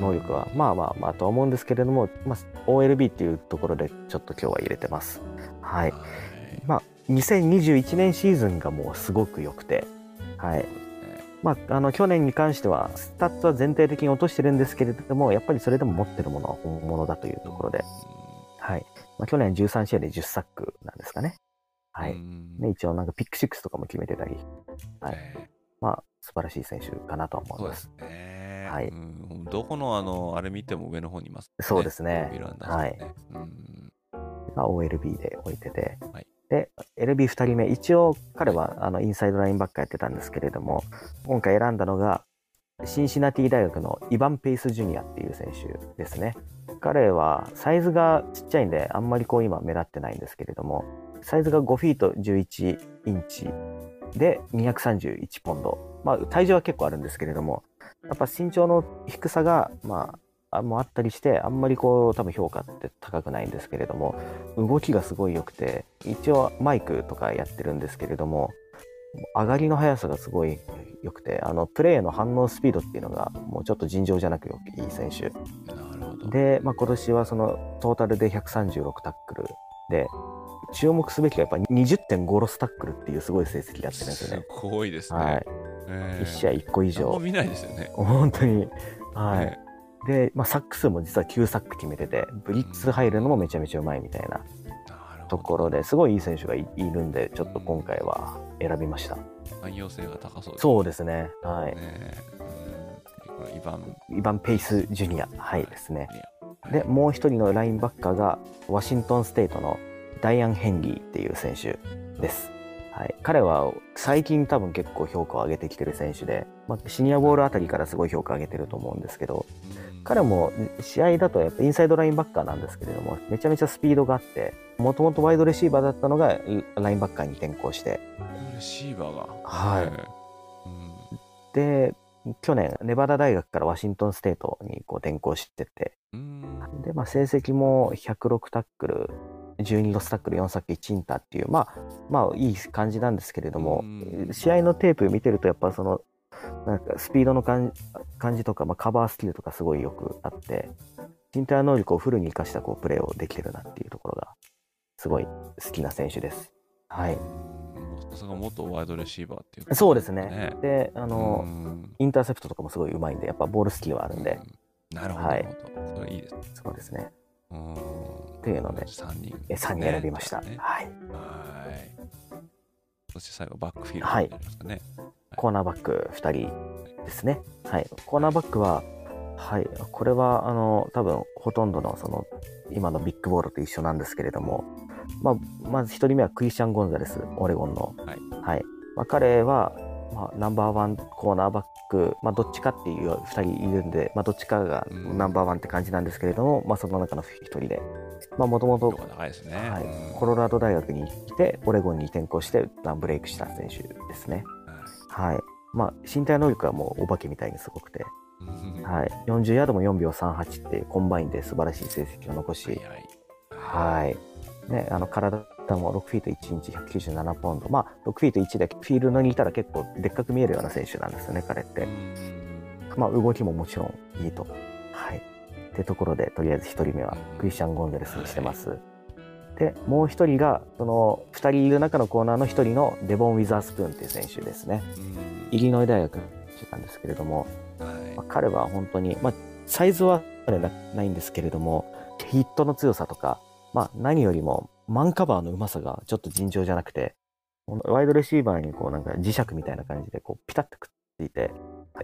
能力はまあまあまあとは思うんですけれども、まあ、オーエルビー っていうところでちょっと今日は入れてます。はい、まあ、にせんにじゅういちねんシーズンがもうすごく良くて、はい、まあ、あの去年に関してはスタッツは全体的に落としてるんですけれども、やっぱりそれでも持ってるものは本物だというところで、はい、まあ、去年じゅうさんしあいでじゅうサックなんですかね。はい。ね、一応なんかピックろくとかも決めてたり、はい。まあ素晴らしい選手かなとは思います。そうですね。はい。うん、どこのあのあれ見ても上の方にいますね。そうですね。ね、はい。うん。まあ オーエルビー で置いてて、はい、で エルビーふたりめ、一応彼はあのインサイドラインばっかやってたんですけれども、今回選んだのがシンシナティ大学のイヴァン・ペイス・ジュニアっていう選手ですね。彼はサイズがちっちゃいんであんまりこう今目立ってないんですけれども、サイズがごフィートじゅういちインチでにひゃくさんじゅういちポンド、まあ、体重は結構あるんですけれども、やっぱ身長の低さが、まあ、もうあったりしてあんまりこう多分評価って高くないんですけれども、動きがすごい良くて、一応マイクとかやってるんですけれども、上がりの速さがすごい良くて、あのプレーの反応スピードっていうのがもうちょっと尋常じゃなくよくいい選手で、まあ、今年はそのトータルでひゃくさんじゅうろくタックルで、注目すべきがやっぱ にじゅってんご ロスタックルっていうすごい成績やってるんですよね。すごいですね、はい、えー、いちしあいいっこいじょう見ないですよね本当に、はい、えー、で、まあ、サック数も実はきゅうサック決めてて、ブリッツ入るのもめちゃめちゃうまいみたいなところで、すごいいい選手が い, いるんで、ちょっと今回は選びました。汎用性が高そうです。そうですね、はい、ね、イヴァン、イヴァン・ペイス・ジュニア、はいですね、はい、でもう一人のラインバッカーがワシントンステートのダイアン・ヘンリーっていう選手です、はい、彼は最近多分結構評価を上げてきてる選手で、まあ、シニアボールあたりからすごい評価を上げてると思うんですけど、彼も試合だとやっぱインサイドラインバッカーなんですけれども、めちゃめちゃスピードがあって、もともとワイドレシーバーだったのがラインバッカーに転向して、レシーバーが、はい、うん、で去年ネバダ大学からワシントンステートにこう転校してて、で、まあ、成績もひゃくろくタックルじゅうにロスタックルよんサックいちインターっていう、まあ、まあいい感じなんですけれども、試合のテープ見てるとやっぱそのなんかスピードの感じとか、まあ、カバースキルとかすごいよくあって、身体能力をフルに生かしたこうプレーをできてるなっていうところがすごい好きな選手です。はい、それが元ワイドレシーバーっていうか、ね、そうですね。で、あのインターセプトとかもすごい上手いんで、やっぱボールスキルはあるんで、うん、なるほど、はい、それいいですね。そうですね、うん、っていうのでさんにん、ね、さんにん選びました、ね、はい、はい、そして最後バックフィールドになりますかね、はい、コーナーバックふたりですね、はい、コーナーバックははい、これはあの多分ほとんどのその今のビッグボールと一緒なんですけれども、まあ、まずひとりめはクリスチャン・ゴンザレス、オレゴンの、はいはい、まあ、彼は、まあ、ナンバーワンコーナーバック、まあ、どっちかっていうふたりいるんで、まあ、どっちかがナンバーワンって感じなんですけれども、まあ、その中のひとりで、もともとコロラド大学に来てオレゴンに転校してブレイクした選手ですね、うん、はい、まあ、身体能力はもうお化けみたいにすごくて、はい、よんじゅうヤードもよんびょうさんはちってコンバインで素晴らしい成績を残し、はいはいはいね、あの体もろくフィートいちインチひゃくきゅうじゅうななポンド、まあ、ろくフィートいちでフィールドにいたら結構でっかく見えるような選手なんですよね彼って、まあ、動きももちろんいいと、はい、ってところでとりあえずひとりめはクリスチャン・ゴンザレスにしてます、はい、でもうひとりがそのふたりいる中のコーナーのひとりのデボン・ウィザースプーンっていう選手ですね、イリノイ大学なんですけれども、はいまあ、彼は本当に、まあ、サイズはないんですけれどもヒットの強さとか、まあ、何よりもマンカバーのうまさがちょっと尋常じゃなくて、ワイドレシーバーにこうなんか磁石みたいな感じでこうピタッとくっついて、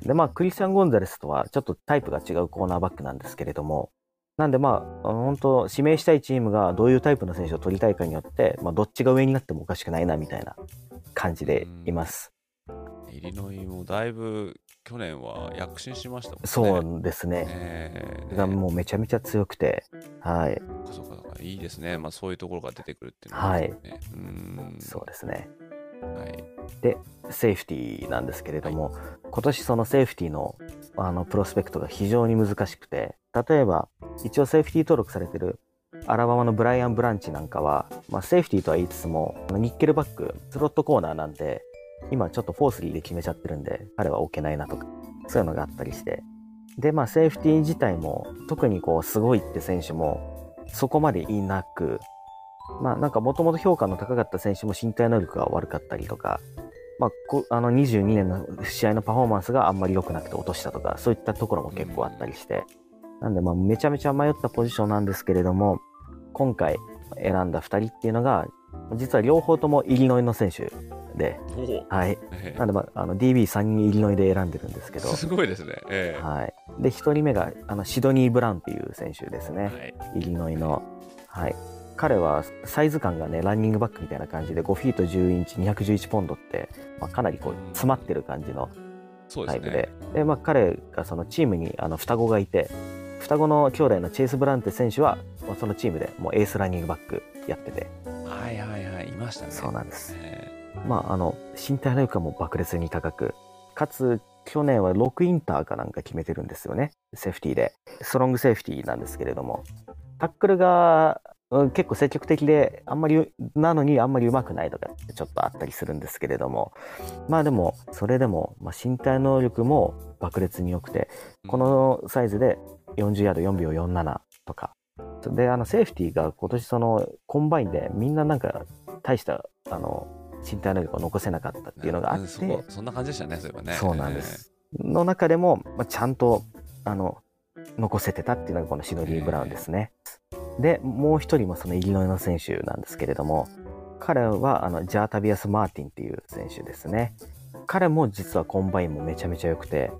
で、まあ、クリスチャン・ゴンザレスとはちょっとタイプが違うコーナーバックなんですけれども、なんでまあ本当指名したいチームがどういうタイプの選手を取りたいかによって、まあ、どっちが上になってもおかしくないなみたいな感じでいます。イリノイもだいぶ去年は躍進しましたもんね。そうですね。えー、ねもうめちゃめちゃ強くて、はい。そうかそうか、いいですね。まあそういうところが出てくるっていうのは、ね。はい。うん。そうですね。はい。でセーフティーなんですけれども、はい、今年そのセーフティーのあのプロスペクトが非常に難しくて、例えば一応セーフティー登録されてるアラバマのブライアン・ブランチなんかは、まあセーフティーとは言いつつもニッケルバックスロットコーナーなんで。今ちょっとフォースリーで決めちゃってるんで彼は置けないなとかそういうのがあったりして、でまあセーフティー自体も特にこうすごいって選手もそこまでいなく、まあなんかもともと評価の高かった選手も身体能力が悪かったりとか、まあ、こあのにじゅうにねんの試合のパフォーマンスがあんまり良くなくて落としたとかそういったところも結構あったりして、なんでまあめちゃめちゃ迷ったポジションなんですけれども、今回選んだふたりっていうのが実は両方ともイリノイの選手で、はい、えー、なので、まあ、あの ディービースリー 人イリノイで選んでるんですけど、すごいですね、えーはい、でひとりめがあのシドニー・ブラウンっていう選手ですね、はい、イリノイの、はい、彼はサイズ感がねランニングバックみたいな感じでごフィートじゅうインチにひゃくじゅういちポンドって、まあ、かなりこう詰まってる感じのタイプ で, で, で、ね、まあ、彼がそのチームにあの双子がいて、双子の兄弟のチェイス・ブラウンって選手はそのチームでもうエースランニングバックやってて、はいはいはい、いましたね。そうなんです、えーまあ、あの身体能力はもう爆裂に高く、かつ去年はろくインターかなんか決めてるんですよね、セーフティーでストロングセーフティーなんですけれども、タックルが、うん、結構積極的であんまりなのにあんまり上手くないとかってちょっとあったりするんですけれども、まあでもそれでも、まあ、身体能力も爆裂に良くて、このサイズでよんじゅうヤードよんびょうよんじゅうななとかで、あのセーフティーが今年そのコンバインでみんななんか大したあの身体能力を残せなかったっていうのがあって、 そ, そんな感じでしたね。そういえばね、そうなんです、えー、の中でも、まあ、ちゃんとあの残せてたっていうのがこのシドニー・ブラウンですね、えー、でもう一人もそのイリノイの選手なんですけれども、彼はあのジャータビアス・マーティンっていう選手ですね。彼も実はコンバインもめちゃめちゃ良くて、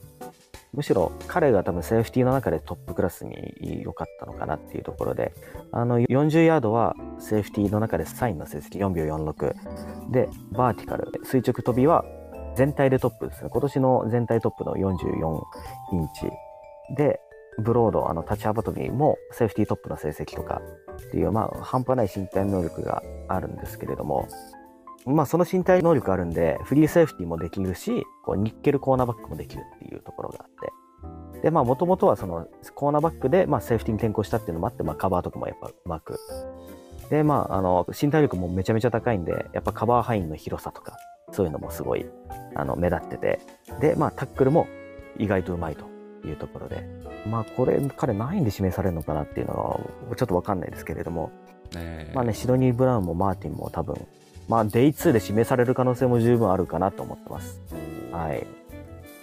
むしろ彼が多分セーフティーの中でトップクラスに良かったのかなっていうところで、あのよんじゅうヤードはセーフティーの中でサインの成績よんびょうよんじゅうろくで、バーティカル垂直跳びは全体でトップですね、今年の全体トップのよんじゅうよんインチで、ブロードあの立ち幅跳びもセーフティートップの成績とかっていう、まあ半端ない身体能力があるんですけれども、まあその身体能力があるんでフリーセーフティーもできるし、こうニッケルコーナーバックもできるっていうところがあって、でまあもともとはそのコーナーバックでまあセーフティーに転向したっていうのもあって、まあカバーとかもやっぱうまくで、まああの身体力もめちゃめちゃ高いんで、やっぱカバー範囲の広さとかそういうのもすごいあの目立ってて、でまあタックルも意外とうまいというところで、まあこれ彼何位で指名されるのかなっていうのはちょっと分かんないですけれども、まあね、シドニー・ブラウンもマーティンも多分まあ、デイツー で指名される可能性も十分あるかなと思ってます、はい、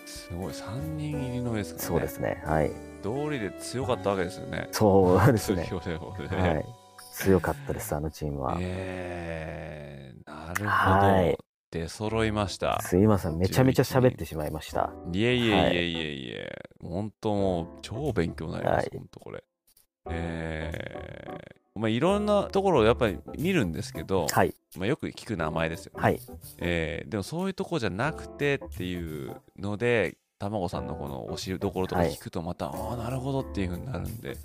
すごいさんにん入りのですかね。そうですね、はい、道理で強かったわけですよね。そうですね、はい、強かったです、あのチームは。えー、なるほど、はい、出揃いました。すいません、めちゃめちゃ喋ってしまいました。いえいえいえいえいえ、本当もう超勉強になります、はい、本当これ、えーまあ、いろんなところをやっぱり見るんですけど、はいまあ、よく聞く名前ですよ、ねはいえー、でもそういうとこじゃなくてっていうので卵さんのこのお知るところとか聞くとまた、はい、ああなるほどっていう風になるんで、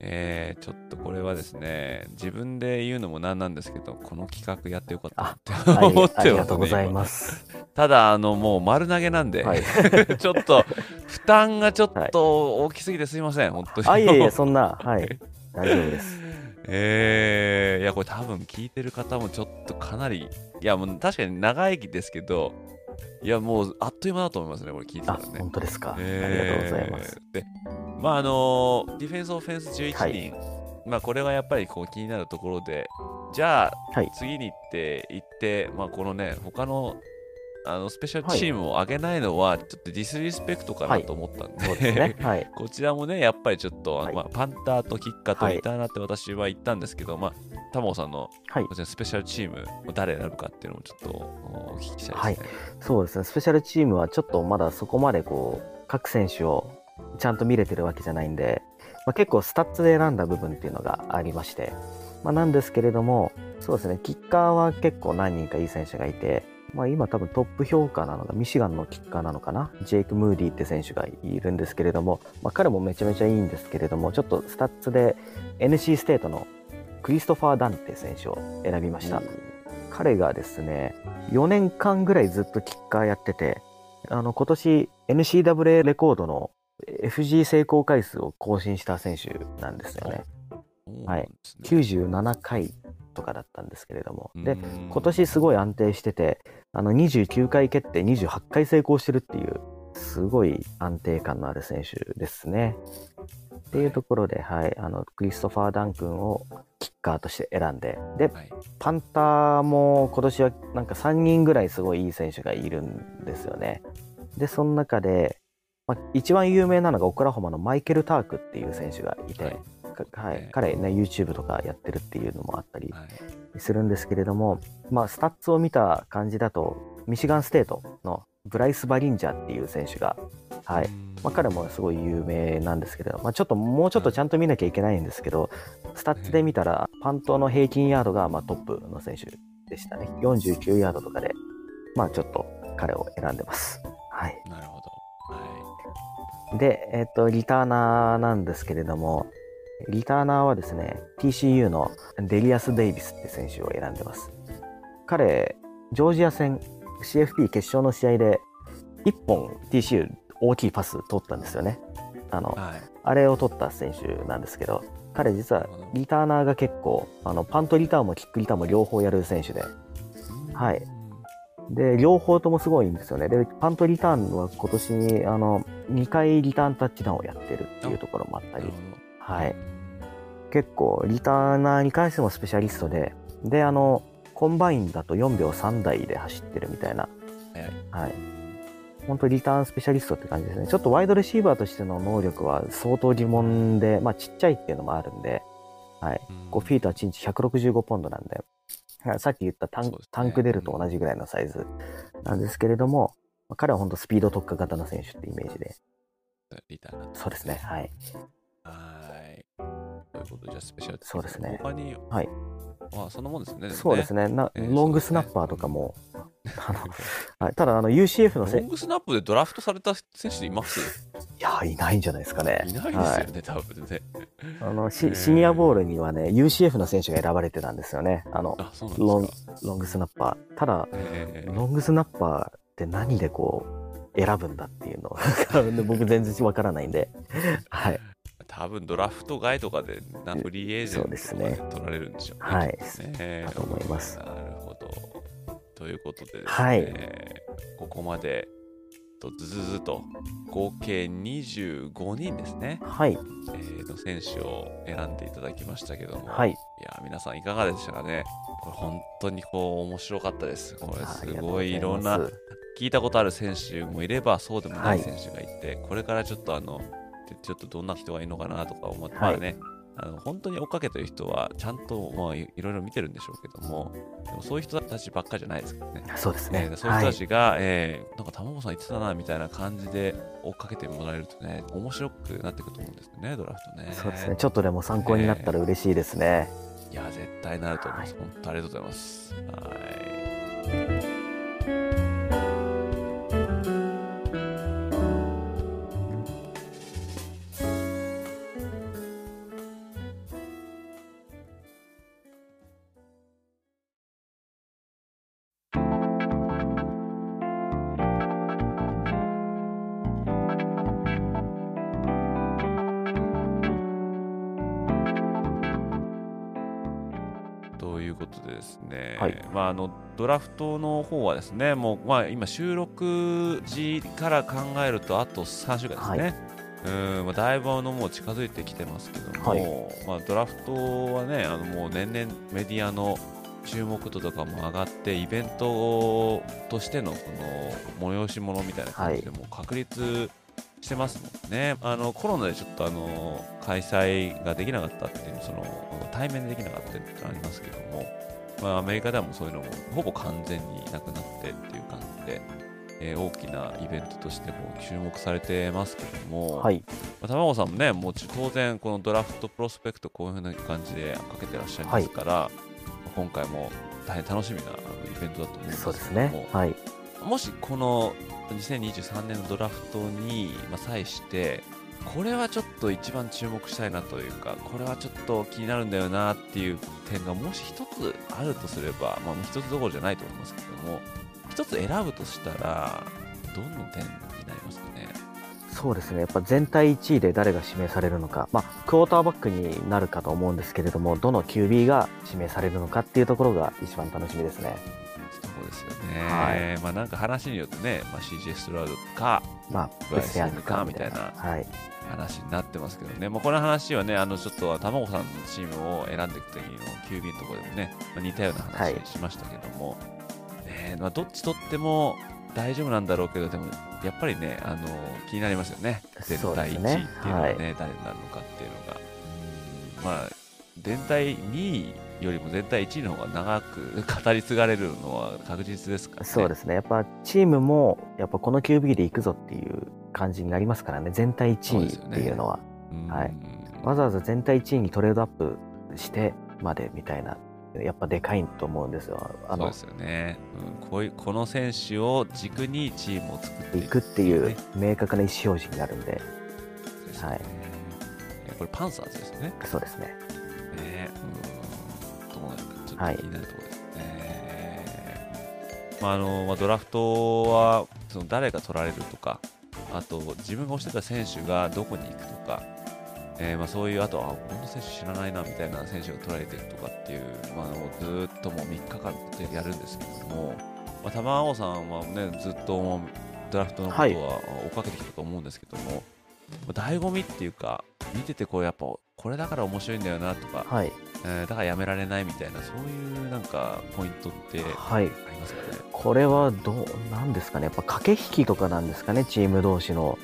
えー、ちょっとこれはですね自分で言うのもなんなんですけどこの企画やってよかったって思ってますね。ありがとうございますただあのもう丸投げなんで、はい、ちょっと負担がちょっと大きすぎてすいません、はい、本当にあいえいえそんな、はい、大丈夫ですえー、いやこれ多分聞いてる方もちょっとかなりいやもう確かに長生きですけどいやもうあっという間だと思いますねこれ聞いてたらね。あ本当ですか、えー、ありがとうございます。でまああのディフェンスオフェンスじゅういちにん、はい、まあこれがやっぱりこう気になるところでじゃあ、はい、次に行って行ってまあこのね他のあのスペシャルチームを上げないのはちょっとディスリスペクトかなと思ったん で,、はいそうですねはい、こちらもねやっぱりちょっと、はいまあ、パンターとキッカーとリターナーって私は言ったんですけど、はい、まあタモさんの、はい、スペシャルチーム誰選ぶかっていうのもちょっとお聞きしたいですね、はい、そうですねスペシャルチームはちょっとまだそこまでこう各選手をちゃんと見れてるわけじゃないんで、まあ、結構スタッツで選んだ部分っていうのがありまして、まあ、なんですけれどもそうですねキッカーは結構何人かいい選手がいてまあ、今多分トップ評価なのがミシガンのキッカーなのかなジェイク・ムーディーって選手がいるんですけれども、まあ、彼もめちゃめちゃいいんですけれどもちょっとスタッツで エヌシー ステートのクリストファー・ダンテ選手を選びました、うん、彼がですねよねんかんぐらいずっとキッカーやっててあの今年 エヌシーダブリューエー レコードの エフジー 成功回数を更新した選手なんですよね、はい、きゅうじゅうななかいとかだったんですけれどもで今年すごい安定しててあのにじゅうきゅうかい蹴ってにじゅうはちかい成功してるっていうすごい安定感のある選手ですねっていうところで、はい、あのクリストファー・ダン君をキッカーとして選んででパンターも今年はなんかさんにんぐらいすごいいい選手がいるんですよねでその中で、まあ、一番有名なのがオクラホマのマイケル・タークっていう選手がいて、はいはい、彼ね YouTube とかやってるっていうのもあったりするんですけれども、はいまあ、スタッツを見た感じだとミシガンステートのブライス・バリンジャーっていう選手が、はいまあ、彼もすごい有名なんですけど、まあ、ちょっともうちょっとちゃんと見なきゃいけないんですけどスタッツで見たらパントの平均ヤードがまあトップの選手でしたねよんじゅうきゅうヤードとかで、まあ、ちょっと彼を選んでます、はい、なるほど、はい、で、えーと、リターナーなんですけれどもリターナーはですね ティーシーユー のデリアス・デイビスって選手を選んでます。彼ジョージア戦 シーエフピー 決勝の試合でいっぽん ティーシーユー 大きいパス取ったんですよね あの、はい、あれを取った選手なんですけど彼実はリターナーが結構あのパントリターンもキックリターンも両方やる選手で、はい、で両方ともすごいんですよね。でパントリターンは今年あのにかいリターンタッチダウンをやってるっていうところもあったりはい、結構リターナーに関してもスペシャリストで、であのコンバインだとよんびょうさんだいで走ってるみたいな、はい、本当リターンスペシャリストって感じですね。ちょっとワイドレシーバーとしての能力は相当疑問で、まあ、ちっちゃいっていうのもあるんで、はい、ごフィートいちにちひゃくろくじゅうごポンドなんでさっき言ったタン、タンクデルと同じぐらいのサイズなんですけれども、まあ、彼は本当スピード特化型の選手ってイメージでリターナーそうですね、はいはいということでじゃあスペシャルそうですね他にはいあそんなもんですねそうですねな、えー、ロングスナッパーとかも、ね、あのはいただあの ユーシーエフ のせロングスナップでドラフトされた選手いますいやいないんじゃないですかねいないですよね、はい、多分ねあのシニアボールにはね ユーシーエフ の選手が選ばれてたんですよねあのあそうなんですかロン、ロングスナッパーただ、えー、ロングスナッパーって何でこう選ぶんだっていうのを僕全然わからないんではい多分ドラフト外とかでフリーエージェントとかで取られるんでしょうね。はい、ね、だと思います。なるほど。ということでですね、はい、ここまでとずずずと合計にじゅうごにんですね。はい。えー、の選手を選んでいただきましたけども、はい。いや皆さんいかがでしたかね。これ本当にこう面白かったです。これすごいいろんな聞いたことある選手もいればそうでもない選手がいて、はい、これからちょっとあの。ちょっとどんな人がいいのかなとか思ったらね、はい、あの本当に追っかけてる人はちゃんと、まあ、いろいろ見てるんでしょうけども、でもそういう人たちばっかりじゃないですからね。そうですね、えー、そういう人たちが、はい、えー、なんか玉子さん言ってたなみたいな感じで追っかけてもらえるとね、面白くなってくると思うんですよね、ドラフトね。そうですね、ちょっとでも参考になったら嬉しいですね、えー、いや絶対なると思います、はい、本当ありがとうございます。はい、はい、まあ、あのドラフトの方はですね、もう、まあ、今収録時から考えるとあとさんしゅうかんですね、はい、うーん、まあ、だいぶあのもう近づいてきてますけども、はい、まあ、ドラフトはね、あのもう年々メディアの注目度とかも上がって、イベントとしてのこの催し物みたいな感じでもう確立してますもんね、はい、あのコロナでちょっとあの開催ができなかったっていう、その対面でできなかったっていうのがありますけども、まあ、アメリカではもそういうのもほぼ完全になくなってっていう感じで、えー、大きなイベントとしても注目されてますけども、はい、まあ、玉子さんもね、もう当然このドラフトプロスペクトこういうふうな感じでかけてらっしゃいますから、はい、今回も大変楽しみなイベントだと思うんですけども、そうですね、はい、もしこのにせんにじゅうさんねんのドラフトに際してこれはちょっと一番注目したいなというか、これはちょっと気になるんだよなっていう点がもし一つあるとすれば、まあ一つどころじゃないと思いますけども、一つ選ぶとしたらどの点になりますかね。そうですね、やっぱ全体いちいで誰が指名されるのか、まあ、クォーターバックになるかと思うんですけれども、どの キュービー が指名されるのかっていうところが一番楽しみですね。そうですよね、はい、まあ、なんか話によってね、まあ、シージェー ストラウドか、まあ、ブライス・ヤングかみたいな、はい、話になってますけどね、まあ、この話はね、あのちょっと玉子さんのチームを選んでいくときの キュービー のところでもね、まあ、似たような話しましたけども、はい、えーまあ、どっちとっても大丈夫なんだろうけど、でもやっぱりね、あの気になりますよね、全体いちいっていうのがね、はい、誰になるのかっていうのが、うん、まあ、全体にいよりも全体いちいの方が長く語り継がれるのは確実ですからね。そうですね、やっぱチームもやっぱこの キュービー で行くぞっていう感じになりますからね、全体いちいっていうのは、ね、はい、わざわざ全体いちいにトレードアップしてまでみたいな、やっぱでかいと思うんですよ。あの、そうですよね、うん、こういうこの選手を軸にチームを作っていくっていう明確な意思表示になるんで、はい、これパンサーズですね。そうですね、ね、うん、ともなくちょっと気になるところですね、はい、まあ、あの、まあ、ドラフトはその誰が取られるとか、あと自分が推してた選手がどこに行くとか、えー、まあそういう、あとはこの選手知らないなみたいな選手が取られてるとかっていう、まあ、もうずっともうみっかかんでやるんですけども、まあ、玉子さんはね、ずっとドラフトのことは追っかけてきたと思うんですけども、はい、まあ、醍醐味っていうか、見ててこうやっぱこれだから面白いんだよなとか、はい、えー、だからやめられないみたいな、そういうなんかポイントってありますかね、はい、これはどうなんですかね、やっぱ駆け引きとかなんですかね、チーム同士の。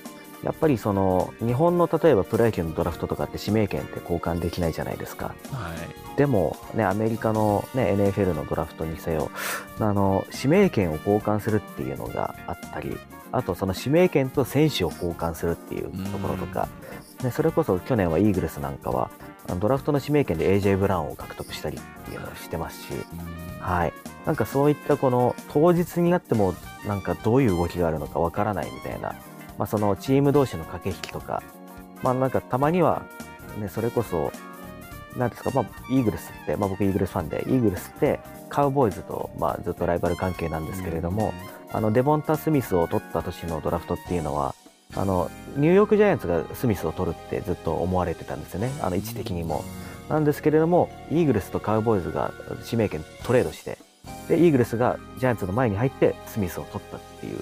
やっぱりその日本の例えばプロ野球のドラフトとかって指名権って交換できないじゃないですか、はい、でも、ね、アメリカの、ね、エヌエフエル のドラフトにせよ、あの指名権を交換するっていうのがあったり、あとその指名権と選手を交換するっていうところとか、ね、それこそ去年はイーグルスなんかはドラフトの指名権で エージェー ブラウンを獲得したりっていうのをしてますし、はい、なんかそういったこの当日になってもなんかどういう動きがあるのかわからないみたいな、まあ、そのチーム同士の駆け引きとか、まあ、なんかたまには、ね、それこそなんですか、まあ、イーグルスって、まあ、僕イーグルスファンで、イーグルスってカウボーイズと、まあ、ずっとライバル関係なんですけれども、あのデボンタ・スミスを取った年のドラフトっていうのは、あのニューヨークジャイアンツがスミスを取るってずっと思われてたんですよね、あの位置的にも。なんですけれども、イーグルスとカウボーイズが指名権トレードして、でイーグルスがジャイアンツの前に入ってスミスを取ったっていう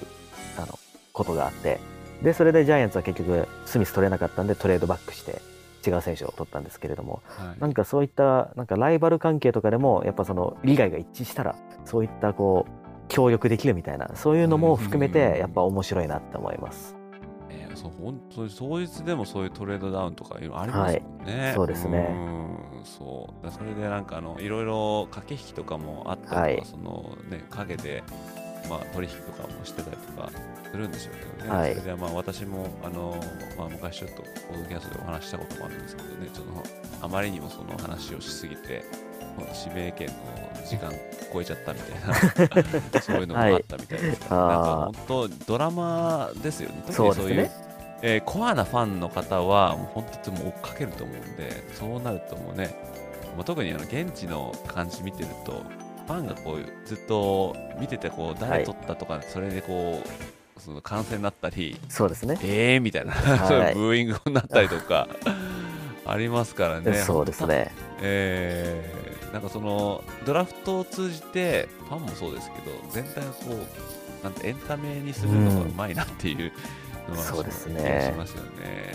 あのことがあって、でそれでジャイアンツは結局スミス取れなかったんでトレードバックして違う選手を取ったんですけれども、はい、なんかそういったなんかライバル関係とかでもやっぱその利害が一致したらそういったこう協力できるみたいな、そういうのも含めてやっぱ面白いなって思います。そう本当に当日でもそういうトレードダウンとかありますもんね、はい、そうですね、うん、そうだ、それでなんかあのいろいろ駆け引きとかもあったりとか、はい、そのね、陰で、まあ、取引とかもしてたりとかするんでしょうけどね、はい、それでまあ私もあの、まあ、昔ちょっとポッドキャストでお話したこともあるんですけどね、ちょっとあまりにもその話をしすぎて指名権の時間超えちゃったみたいなそういうのもあったみたいですから、はい、なんか本当ドラマですよね。特にそういう、そうですね、えー、コアなファンの方はもう本当にもう追っかけると思うんで、そうなるともうね、もう特にあの現地の感じ見てるとファンがこうずっと見ててこう誰撮ったとか、はい、それでこうその感染になったり、そうですね、えーみたいな、はい、そういうブーイングになったりとかありますからね。そうですね、えーなんかそのドラフトを通じてファンもそうですけど全体をこうなんてエンタメにするのがうまいなっていうのが、うん、そうですね、しますよね。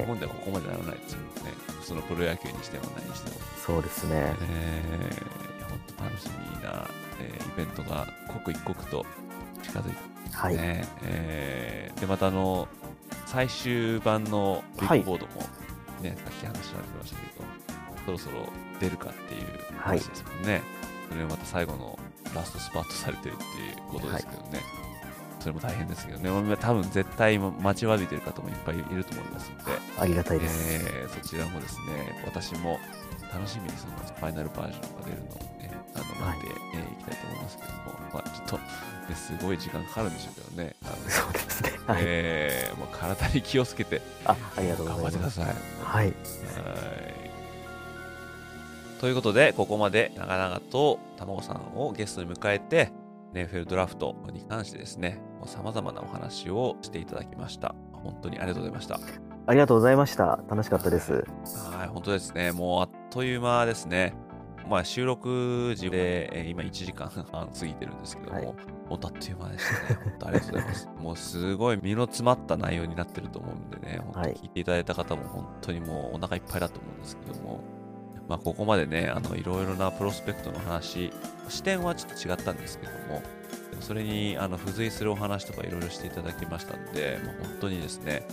日本ではここまでならないですよね、そのプロ野球にしても何にしても。そうですね、えー、本当楽しみな、えー、イベントが刻一刻と近づいてますね、はい、えー、でまたあの最終版のビッグボードも、ね、はい、さっき話し合ってましたけどそろそろ出るかっていう話ですもんね、はい、それをまた最後のラストスパートされてるっていうことですけどね、はい、それも大変ですけどね、多分絶対待ちわびてる方もいっぱいいると思いますので、ありがたいです、えー、そちらもですね、私も楽しみにそのファイナルバージョンが出るのを、ね、あの待って、はい、えー、いきたいと思いますけども、まあ、ちょっと、ね、すごい時間かかるんでしょうけどね、あのそうですね、はい、えー、もう体に気をつけて、あ、ありがとうございます、頑張ってください、はい、はい、ということでここまで長々とたまごさんをゲストに迎えて エヌエフエル ドラフトに関してですね、さまざまなお話をしていただきました。本当にありがとうございました。ありがとうございました。楽しかったです。はい、本当ですね、もうあっという間ですね。まあ、収録時で今いちじかん過ぎてるんですけども、はい、もうあっという間でしたね。本当ありがとうございます。もうすごい身の詰まった内容になってると思うんでね、本当聞いていただいた方も本当にもうお腹いっぱいだと思うんですけども、まあ、ここまでね、あのいろいろなプロスペクトの話、視点はちょっと違ったんですけども、それにあの付随するお話とかいろいろしていただきましたので、まあ、本当にですね、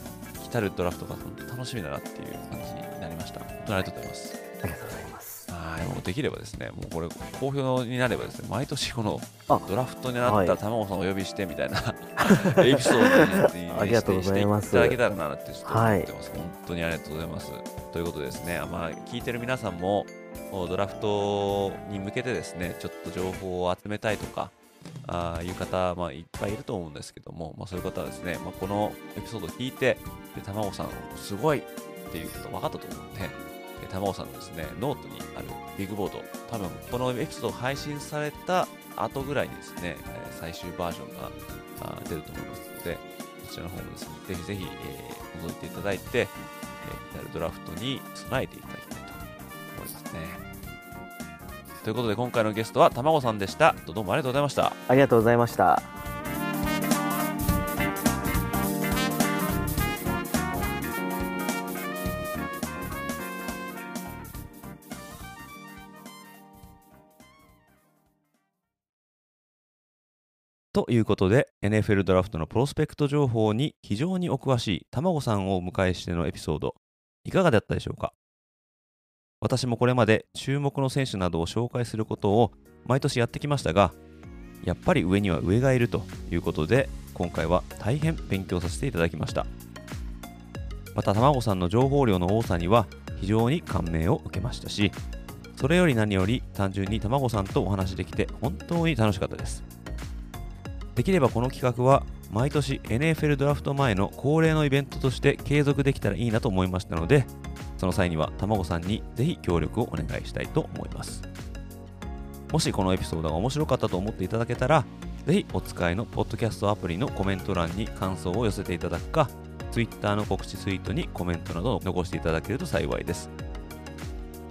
来たるドラフトが本当楽しみだなっていう感じになりました。本当にありがとうございます。ありがとうございます。はい、もうできればですね、もうこれ好評になればですね、毎年このドラフトになったらたまごさんをお呼びしてみたいな、はい、エピソードに、ね、ありがとうございます。していただけたらなってちょっと思ってます、はい。本当にありがとうございます。ということですね、まあ、聞いてる皆さんもドラフトに向けてですね、ちょっと情報を集めたいとかあいう方、まあ、いっぱいいると思うんですけども、まあ、そういう方はですね、まあ、このエピソードを聞いてたまごさんすごいっていうこと分かったと思うので、たまごさんのですねノートにあるビッグボード、多分このエピソードが配信された後ぐらいにですね最終バージョンが出ると思いますので、こちらの方もですねぜひぜひ、えー、覗いていただいてドラフトに備えていただきたいと思いますね。ということで今回のゲストはたまごさんでした。どうもありがとうございました。ありがとうございました。ということで エヌエフエル ドラフトのプロスペクト情報に非常にお詳しいたまごさんをお迎えしてのエピソード、いかがだったでしょうか。私もこれまで注目の選手などを紹介することを毎年やってきましたが、やっぱり上には上がいるということで今回は大変勉強させていただきました。またたまごさんの情報量の多さには非常に感銘を受けましたし、それより何より単純にたまごさんとお話できて本当に楽しかったです。できればこの企画は毎年 エヌエフエル ドラフト前の恒例のイベントとして継続できたらいいなと思いましたので、その際にはたまごさんにぜひ協力をお願いしたいと思います。もしこのエピソードが面白かったと思っていただけたら、ぜひお使いのポッドキャストアプリのコメント欄に感想を寄せていただくか、 Twitter の告知ツイートにコメントなどを残していただけると幸いです。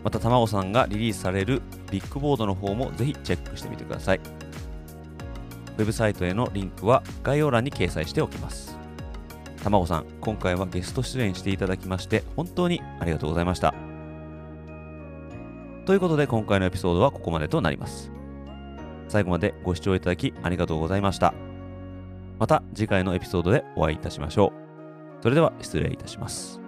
またたまごさんがリリースされるビッグボードの方もぜひチェックしてみてください。ウェブサイトへのリンクは概要欄に掲載しておきます。たまごさん、今回はゲスト出演していただきまして本当にありがとうございました。ということで今回のエピソードはここまでとなります。最後までご視聴いただきありがとうございました。また次回のエピソードでお会いいたしましょう。それでは失礼いたします。